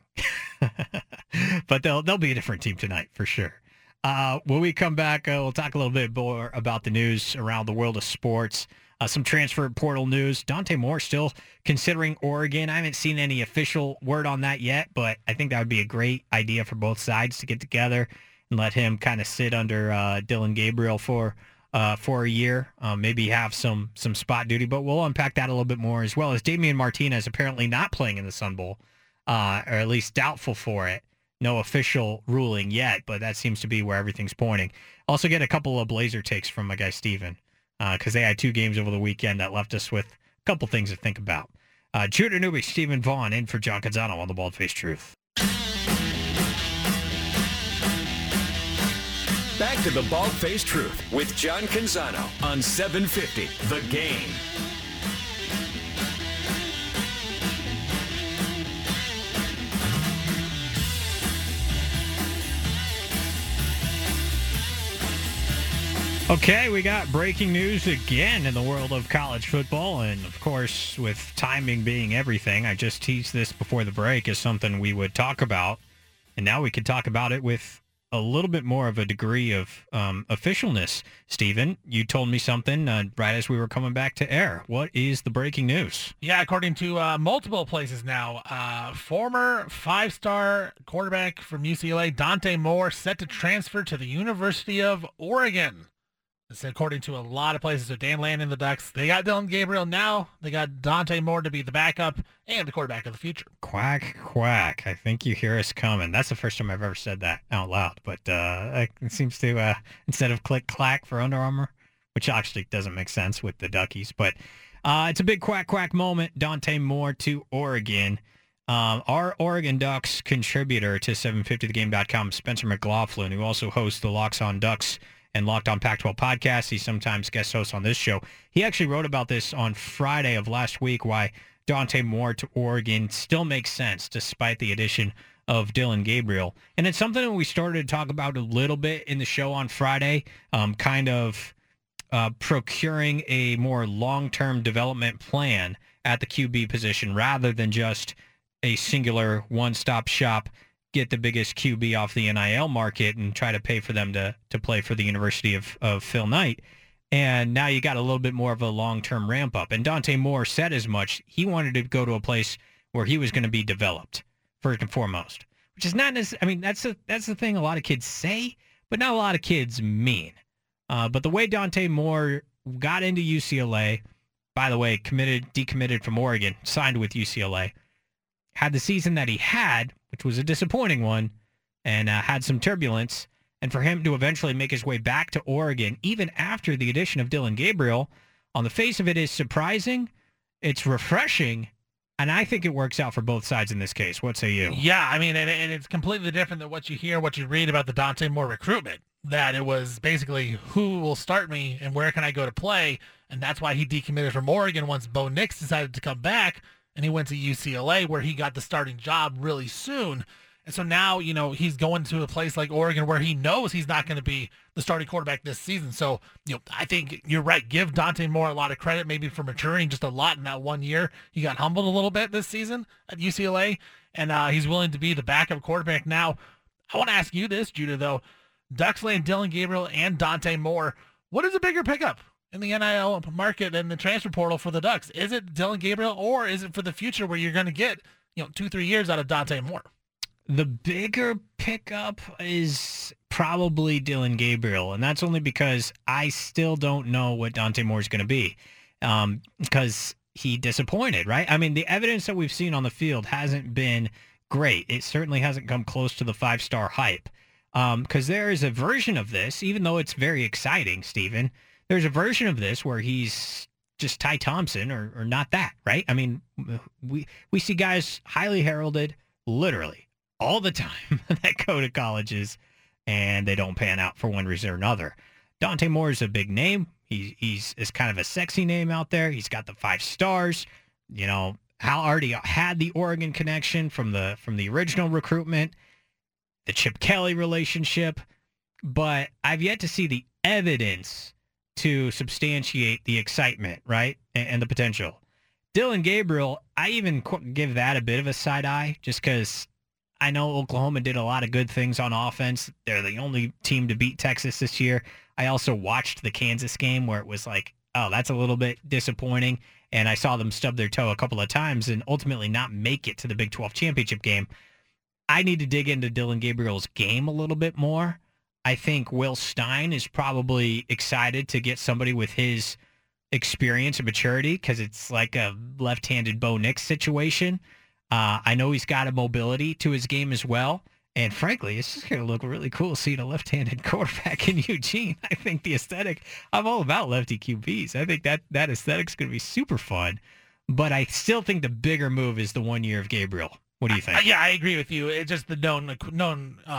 But they'll be a different team tonight for sure. When we come back, we'll talk a little bit more about the news around the world of sports. Some transfer portal news. Dante Moore still considering Oregon. I haven't seen any official word on that yet, but I think that would be a great idea for both sides to get together and let him kind of sit under Dillon Gabriel for a year, maybe have some spot duty. But we'll unpack that a little bit more, as well as Damien Martinez apparently not playing in the Sun Bowl, or at least doubtful for it. No official ruling yet, but that seems to be where everything's pointing. Also get a couple of Blazer takes from my guy Stephen, because they had two games over the weekend that left us with a couple things to think about. Judah Newby, Stephen Vaughn, in for John Canzano on the Bald Face Truth. Back to the Bald Face Truth with John Canzano on 750 The Game. Okay, we got breaking news again in the world of college football, and of course, with timing being everything, I just teased this before the break as something we would talk about, and now we can talk about it with a little bit more of a degree of officialness. Stephen, you told me something right as we were coming back to air. What is the breaking news? Yeah, according to multiple places now, former five-star quarterback from UCLA, Dante Moore, set to transfer to the University of Oregon. It's according to a lot of places. So Dan Lannon, the Ducks, they got Dillon Gabriel. Now they got Dante Moore to be the backup and the quarterback of the future. Quack, quack. I think you hear us coming. That's the first time I've ever said that out loud. But it seems to, instead of click, clack for Under Armour, which actually doesn't make sense with the Duckies. But it's a big quack, quack moment. Dante Moore to Oregon. Our Oregon Ducks contributor to 750thegame.com, Spencer McLaughlin, who also hosts the Locks on Ducks and Locked on Pac-12 podcast. He sometimes guest hosts on this show. He actually wrote about this on Friday of last week, why Dante Moore to Oregon still makes sense despite the addition of Dillon Gabriel. And it's something that we started to talk about a little bit in the show on Friday, kind of procuring a more long-term development plan at the QB position rather than just a singular one-stop shop, get the biggest QB off the NIL market and try to pay for them to play for the University of Phil Knight. And now you got a little bit more of a long-term ramp-up. And Dante Moore said as much. He wanted to go to a place where he was going to be developed, first and foremost. Which is not necessarily, I mean, that's the thing a lot of kids say, but not a lot of kids mean. But the way Dante Moore got into UCLA, by the way, decommitted from Oregon, signed with UCLA, had the season that he had, which was a disappointing one, and had some turbulence. And for him to eventually make his way back to Oregon, even after the addition of Dillon Gabriel, on the face of it is surprising, it's refreshing, and I think it works out for both sides in this case. What say you? Yeah, I mean, and it's completely different than what you hear, what you read about the Dante Moore recruitment, that it was basically who will start me and where can I go to play, and that's why he decommitted from Oregon once Bo Nix decided to come back. And he went to UCLA where he got the starting job really soon. And so now, you know, he's going to a place like Oregon where he knows he's not going to be the starting quarterback this season. So, you know, I think you're right. Give Dante Moore a lot of credit maybe for maturing just a lot in that 1 year. He got humbled a little bit this season at UCLA, and he's willing to be the backup quarterback now. I want to ask you this, Judah, though. Ducks land Dillon Gabriel and Dante Moore. What is a bigger pickup in the NIL market and the transfer portal for the Ducks? Is it Dillon Gabriel, or is it for the future where you're going to get, you know, 2-3 years out of Dante Moore? The bigger pickup is probably Dillon Gabriel. And that's only because I still don't know what Dante Moore is going to be because he disappointed, right? I mean, the evidence that we've seen on the field hasn't been great. It certainly hasn't come close to the five-star hype because there is a version of this, even though it's very exciting, Stephen, there's a version of this where he's just Ty Thompson or not that, right? I mean, we see guys highly heralded literally all the time that go to colleges and they don't pan out for one reason or another. Dante Moore is a big name. He's kind of a sexy name out there. He's got the 5 stars. You know, Hal already had the Oregon connection from the original recruitment, the Chip Kelly relationship, but I've yet to see the evidence to substantiate the excitement, right, and the potential. Dillon Gabriel, I even give that a bit of a side eye just because I know Oklahoma did a lot of good things on offense. They're the only team to beat Texas this year. I also watched the Kansas game where it was like, oh, that's a little bit disappointing, and I saw them stub their toe a couple of times and ultimately not make it to the Big 12 championship game. I need to dig into Dillon Gabriel's game a little bit more. I think Will Stein is probably excited to get somebody with his experience and maturity because it's like a left-handed Bo Nix situation. I know he's got a mobility to his game as well. And frankly, it's just going to look really cool seeing a left-handed quarterback in Eugene. I think the aesthetic, I'm all about lefty QBs. I think that aesthetic's going to be super fun. But I still think the bigger move is the 1 year of Gabriel. What do you think? I agree with you. It's just the known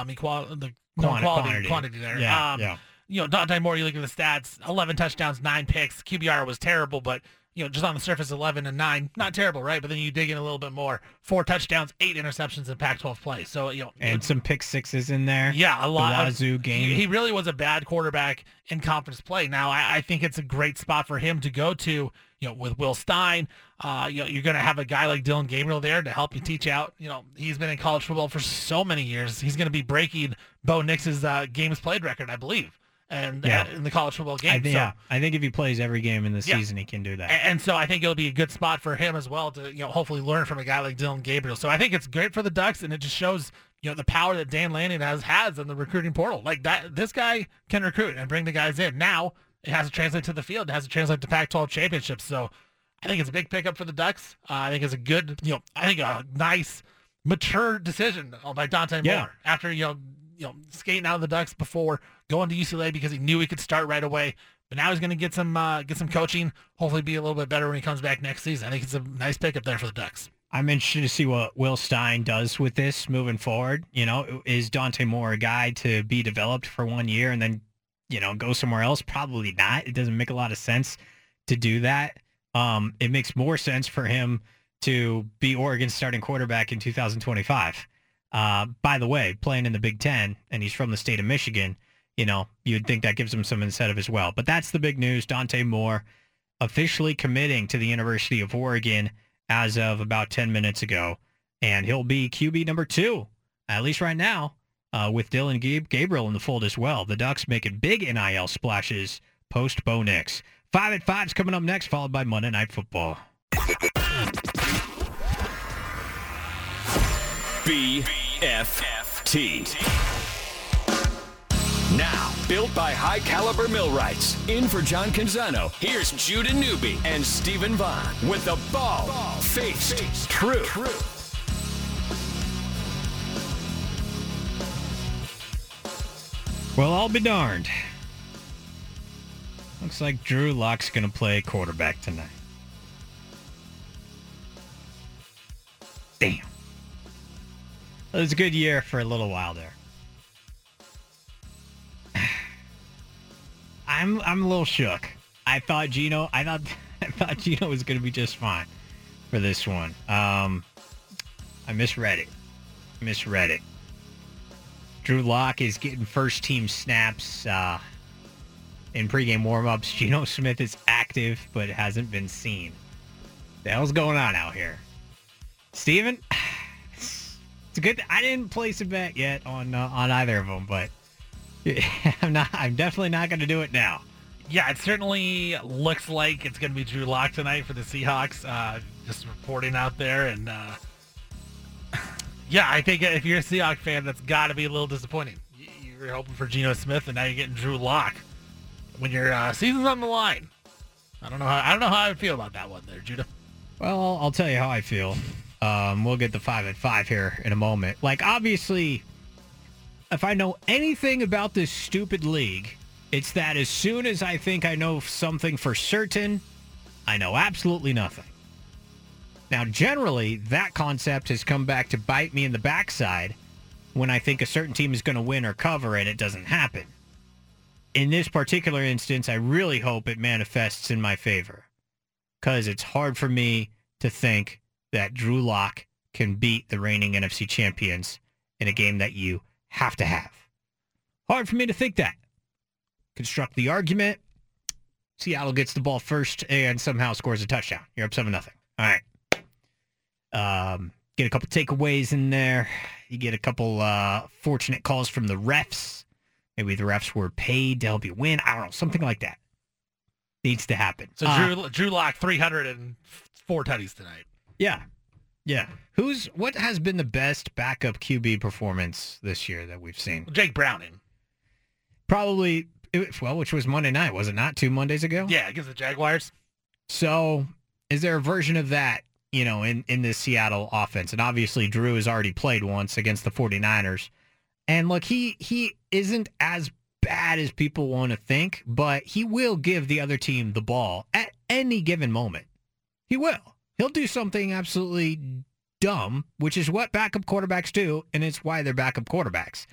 equality. Quantity there. Yeah, yeah. You know, Dante Moore, you look at the stats, 11 touchdowns, 9 picks. QBR was terrible, but, you know, just on the surface, 11 and 9, not terrible, right? But then you dig in a little bit more. 4 touchdowns, 8 interceptions in Pac-12 play. So, you know. And some pick sixes in there. Yeah, a lot. Wazoo game. He really was a bad quarterback in conference play. Now, I think it's a great spot for him to go to, you know, with Will Stein. You know, you're going to have a guy like Dillon Gabriel there to help you teach out. You know, he's been in college football for so many years. He's going to be breaking Bo Nix's games played record, I believe, and in the college football game. I think if he plays every game in the season, he can do that. And so I think it'll be a good spot for him as well to, you know, hopefully learn from a guy like Dillon Gabriel. So I think it's great for the Ducks, and it just shows, you know, the power that Dan Lanning has in the recruiting portal. Like that, this guy can recruit and bring the guys in. Now it has to translate to the field. It has to translate to Pac-12 championships. So I think it's a big pickup for the Ducks. I think it's a good, you know, I think a nice, mature decision by Dante Moore after, you know, skating out of the Ducks before going to UCLA because he knew he could start right away. But now he's going to get some coaching, hopefully be a little bit better when he comes back next season. I think it's a nice pickup there for the Ducks. I'm interested to see what Will Stein does with this moving forward. You know, is Dante Moore a guy to be developed for 1 year and then, you know, go somewhere else? Probably not. It doesn't make a lot of sense to do that. It makes more sense for him to be Oregon's starting quarterback in 2025. By the way, playing in the Big Ten, and he's from the state of Michigan, you know, you'd think that gives him some incentive as well. But that's the big news. Dante Moore officially committing to the University of Oregon as of about 10 minutes ago, and he'll be QB number 2, at least right now, with Dillon Gabriel in the fold as well. The Ducks making big NIL splashes post-Bo Nix. 5 at 5's coming up next, followed by Monday Night Football. BFFT. Now, built by high-caliber millwrights, in for John Canzano, here's Judah Newby and Stephen Vaughn with the Bald Face Truth. Well, I'll be darned. Looks like Drew Lock's going to play quarterback tonight. Damn. It was a good year for a little while there. I'm a little shook. I thought Geno was going to be just fine for this one. I misread it. Drew Lock is getting first team snaps. In pregame warm-ups, Geno Smith is active, but hasn't been seen. The hell's going on out here? Steven, it's good. I didn't place a bet yet on either of them, but I'm definitely not going to do it now. Yeah, it certainly looks like it's going to be Drew Lock tonight for the Seahawks. Just reporting out there, and I think if you're a Seahawks fan, that's got to be a little disappointing. you're hoping for Geno Smith, and now you're getting Drew Lock when your season's on the line. I don't know how I would feel about that one there, Judah. Well, I'll tell you how I feel. We'll get the 5 at 5 here in a moment. Like, obviously, if I know anything about this stupid league, it's that as soon as I think I know something for certain, I know absolutely nothing. Now, generally, that concept has come back to bite me in the backside when I think a certain team is going to win or cover and it doesn't happen. In this particular instance, I really hope it manifests in my favor, because it's hard for me to think that Drew Lock can beat the reigning NFC champions in a game that you have to have. Hard for me to think that. Construct the argument. Seattle gets the ball first and somehow scores a touchdown. You're up 7-0. All right. Get a couple takeaways in there. You get a couple fortunate calls from the refs. Maybe the refs were paid to help you win. I don't know. Something like that needs to happen. So Drew Lock, 304 tutties tonight. Yeah. Yeah. What has been the best backup QB performance this year that we've seen? Jake Browning. Probably, which was Monday night, was it not? 2 Mondays ago? Yeah, against the Jaguars. So is there a version of that, you know, in this Seattle offense? And obviously Drew has already played once against the 49ers. And look, he isn't as bad as people want to think, but he will give the other team the ball at any given moment. He will. He'll do something absolutely dumb, which is what backup quarterbacks do, and it's why they're backup quarterbacks.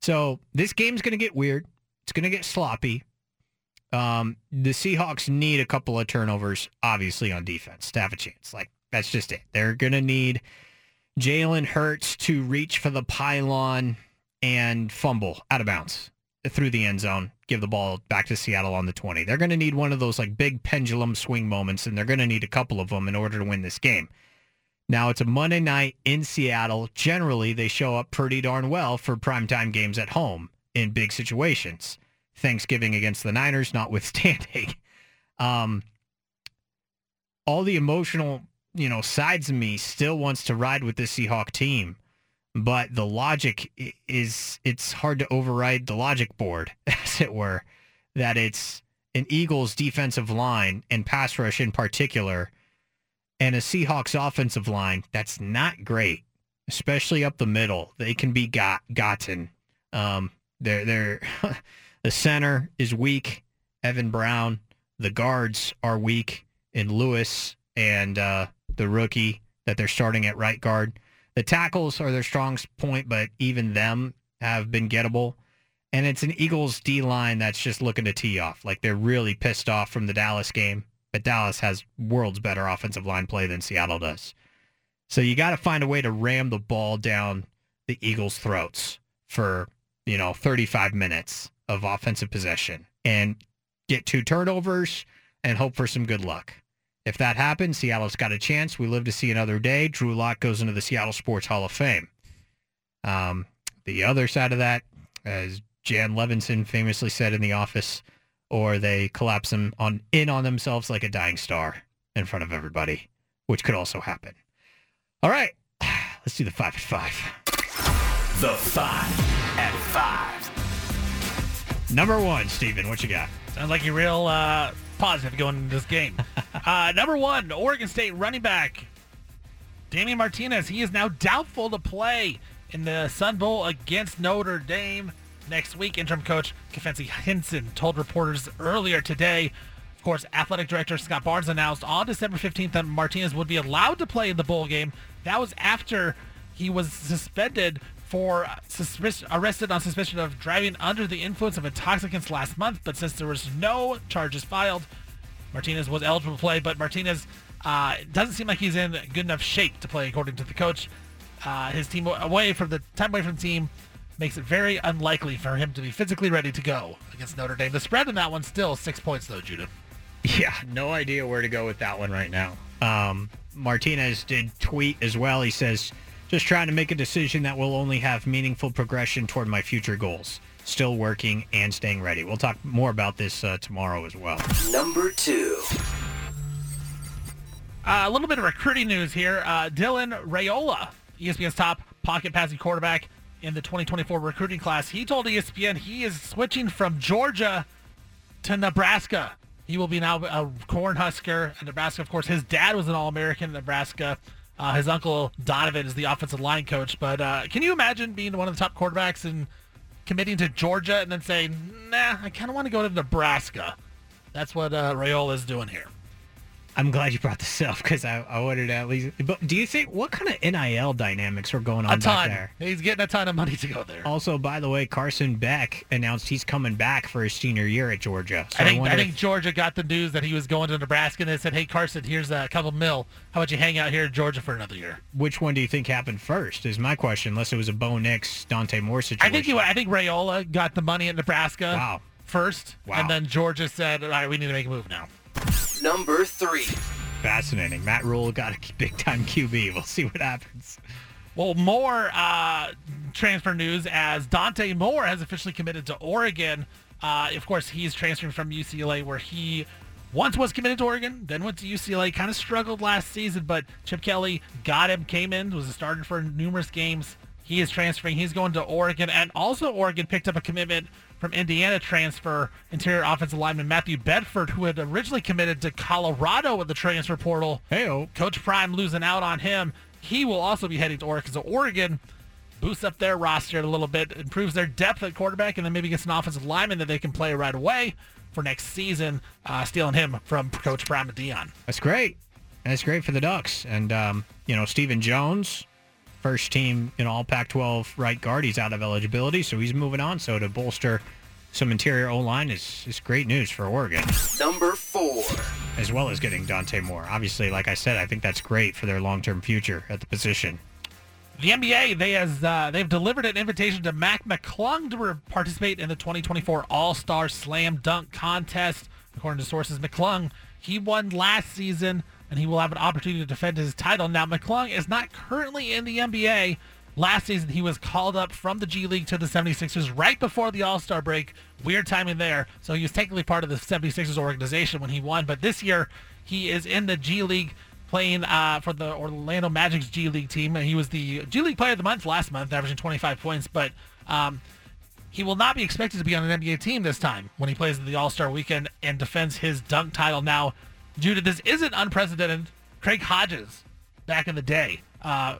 So this game's going to get weird. It's going to get sloppy. The Seahawks need a couple of turnovers, obviously, on defense to have a chance. Like, that's just it. They're going to need Jalen Hurts to reach for the pylon and fumble out of bounds through the end zone, give the ball back to Seattle on the 20. They're going to need one of those like big pendulum swing moments, and they're going to need a couple of them in order to win this game. Now, it's a Monday night in Seattle. Generally, they show up pretty darn well for primetime games at home in big situations. Thanksgiving against the Niners notwithstanding. All the emotional, sides of me still wants to ride with this Seahawk team. But the logic it's hard to override the logic board, as it were, that it's an Eagles defensive line and pass rush in particular, and a Seahawks offensive line that's not great, especially up the middle. They can be gotten. They're the center is weak, Evan Brown. The guards are weak in Lewis and the rookie that they're starting at right guard. The tackles are their strong point, but even them have been gettable. And it's an Eagles D-line that's just looking to tee off. Like, they're really pissed off from the Dallas game. But Dallas has world's better offensive line play than Seattle does. So you got to find a way to ram the ball down the Eagles' throats for, 35 minutes of offensive possession. And get 2 turnovers and hope for some good luck. If that happens, Seattle's got a chance. We live to see another day. Drew Lock goes into the Seattle Sports Hall of Fame. The other side of that, as Jan Levinson famously said in The Office, or they collapse them in on themselves like a dying star in front of everybody, which could also happen. All right, let's do the 5 at 5. The 5 at 5. Number 1, Stephen, what you got? Sounds like you're real positive going into this game. Number 1, Oregon State running back Damien Martinez. He is now doubtful to play in the Sun Bowl against Notre Dame next week. Interim coach Kefensi Hinson told reporters earlier today. Of course, athletic director Scott Barnes announced on December 15th that Martinez would be allowed to play in the bowl game. That was after he was suspended for arrested on suspicion of driving under the influence of intoxicants last month, but since there was no charges filed, Martinez was eligible to play. But Martinez doesn't seem like he's in good enough shape to play, according to the coach. His team away from the team makes it very unlikely for him to be physically ready to go against Notre Dame. The spread in that one's still 6 points, though, Judah. Yeah, no idea where to go with that one right now. Martinez did tweet as well. He says, "Just trying to make a decision that will only have meaningful progression toward my future goals. Still working and staying ready." We'll talk more about this tomorrow as well. Number 2. A little bit of recruiting news here. Dylan Raiola, ESPN's top pocket passing quarterback, in the 2024 recruiting class. He told ESPN he is switching from Georgia to Nebraska. He will be now a Cornhusker in Nebraska. Of course, his dad was an All-American in Nebraska. His uncle Donovan is the offensive line coach. But can you imagine being one of the top quarterbacks and committing to Georgia and then saying, nah, I kind of want to go to Nebraska? That's what Raiola is doing here. I'm glad you brought this up because I wanted to at least... But do you think... What kind of NIL dynamics were going on back there? He's getting a ton of money to go there. Also, by the way, Carson Beck announced he's coming back for his senior year at Georgia. So I think Georgia got the news that he was going to Nebraska and they said, hey, Carson, here's a couple mil. How about you hang out here in Georgia for another year? Which one do you think happened first is my question, unless it was a Bo Nix, Dante Moore situation. I think Raiola got the money at Nebraska first, and then Georgia said, all right, we need to make a move now. Number 3. Fascinating. Matt Rule got a big-time QB. We'll see what happens. Well, more transfer news as Dante Moore has officially committed to Oregon. Of course, he's transferring from UCLA, where he once was committed to Oregon, then went to UCLA, kind of struggled last season, but Chip Kelly got him, came in, was a starter for numerous games. He is transferring. He's going to Oregon, and also Oregon picked up a commitment from Indiana transfer interior offensive lineman Matthew Bedford, who had originally committed to Colorado with the transfer portal. Hey-o. Coach Prime losing out on him. He will also be heading to Oregon. So Oregon boosts up their roster a little bit, improves their depth at quarterback, and then maybe gets an offensive lineman that they can play right away for next season, stealing him from Coach Prime and Dion. That's great. And it's great for the Ducks. And, Stephen Jones, first team in all Pac-12 right guard. He's out of eligibility, so he's moving on. So to bolster some interior O-line is great news for Oregon. Number 4. As well as getting Dante Moore. Obviously, like I said, I think that's great for their long-term future at the position. The NBA, they've delivered an invitation to Mac McClung to participate in the 2024 All-Star Slam Dunk Contest. According to sources, McClung, he won last season, and he will have an opportunity to defend his title. Now, McClung is not currently in the NBA. Last season, he was called up from the G League to the 76ers right before the All-Star break. Weird timing there. So he was technically part of the 76ers organization when he won. But this year, he is in the G League playing for the Orlando Magic's G League team. He was the G League Player of the Month last month, averaging 25 points. But he will not be expected to be on an NBA team this time when he plays in the All-Star weekend and defends his dunk title. Now, Judah, this isn't unprecedented. Craig Hodges, back in the day,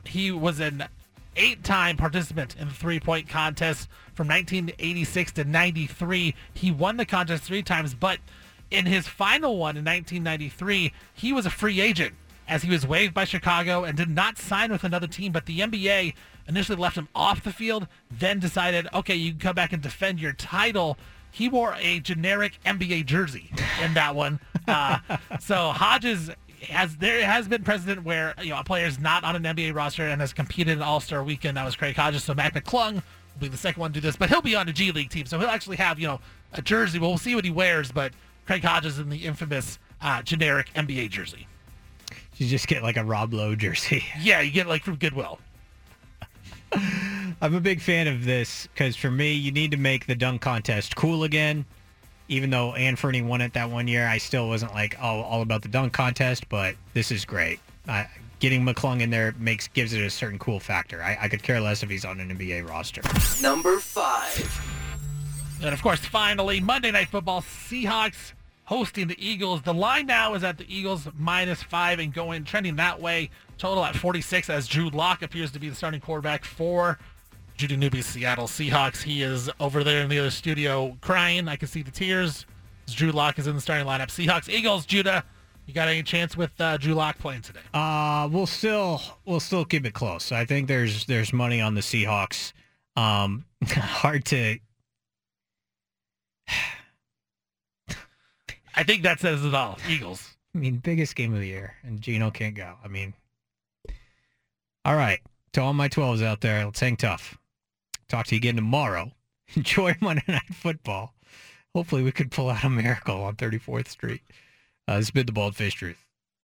he was an 8-time participant in the three-point contest from 1986 to 93. He won the contest 3 times, but in his final one in 1993, he was a free agent as he was waived by Chicago and did not sign with another team, but the NBA initially left him off the field, then decided, okay, you can come back and defend your title. He wore a generic NBA jersey in that one. So Hodges has been precedent where a player is not on an NBA roster and has competed in All-Star Weekend. That was Craig Hodges. So Mac McClung will be the second one to do this, but he'll be on a G League team. So he'll actually have a jersey. We'll see what he wears, but Craig Hodges in the infamous generic NBA jersey. You just get like a Rob Lowe jersey. Yeah, you get like from Goodwill. I'm a big fan of this because for me, you need to make the dunk contest cool again. Even though Anfernee won it that one year, I still wasn't all about the dunk contest, but this is great. Getting McClung in there gives it a certain cool factor. I could care less if he's on an NBA roster. Number 5. And of course, finally, Monday Night Football, Seahawks hosting the Eagles. The line now is at the Eagles -5 and going trending that way. Total at 46 as Drew Lock appears to be the starting quarterback for Judah Newby's Seattle Seahawks. He is over there in the other studio crying. I can see the tears. Drew Lock is in the starting lineup. Seahawks, Eagles, Judah. You got any chance with Drew Lock playing today? We'll still keep it close. I think there's money on the Seahawks. Hard to. I think that says it all. Eagles. I mean, biggest game of the year, and Geno can't go. I mean, all right. To all my 12s out there, let's hang tough. Talk to you again tomorrow. Enjoy Monday Night Football. Hopefully we could pull out a miracle on 34th Street. This has been the Bald Face Truth.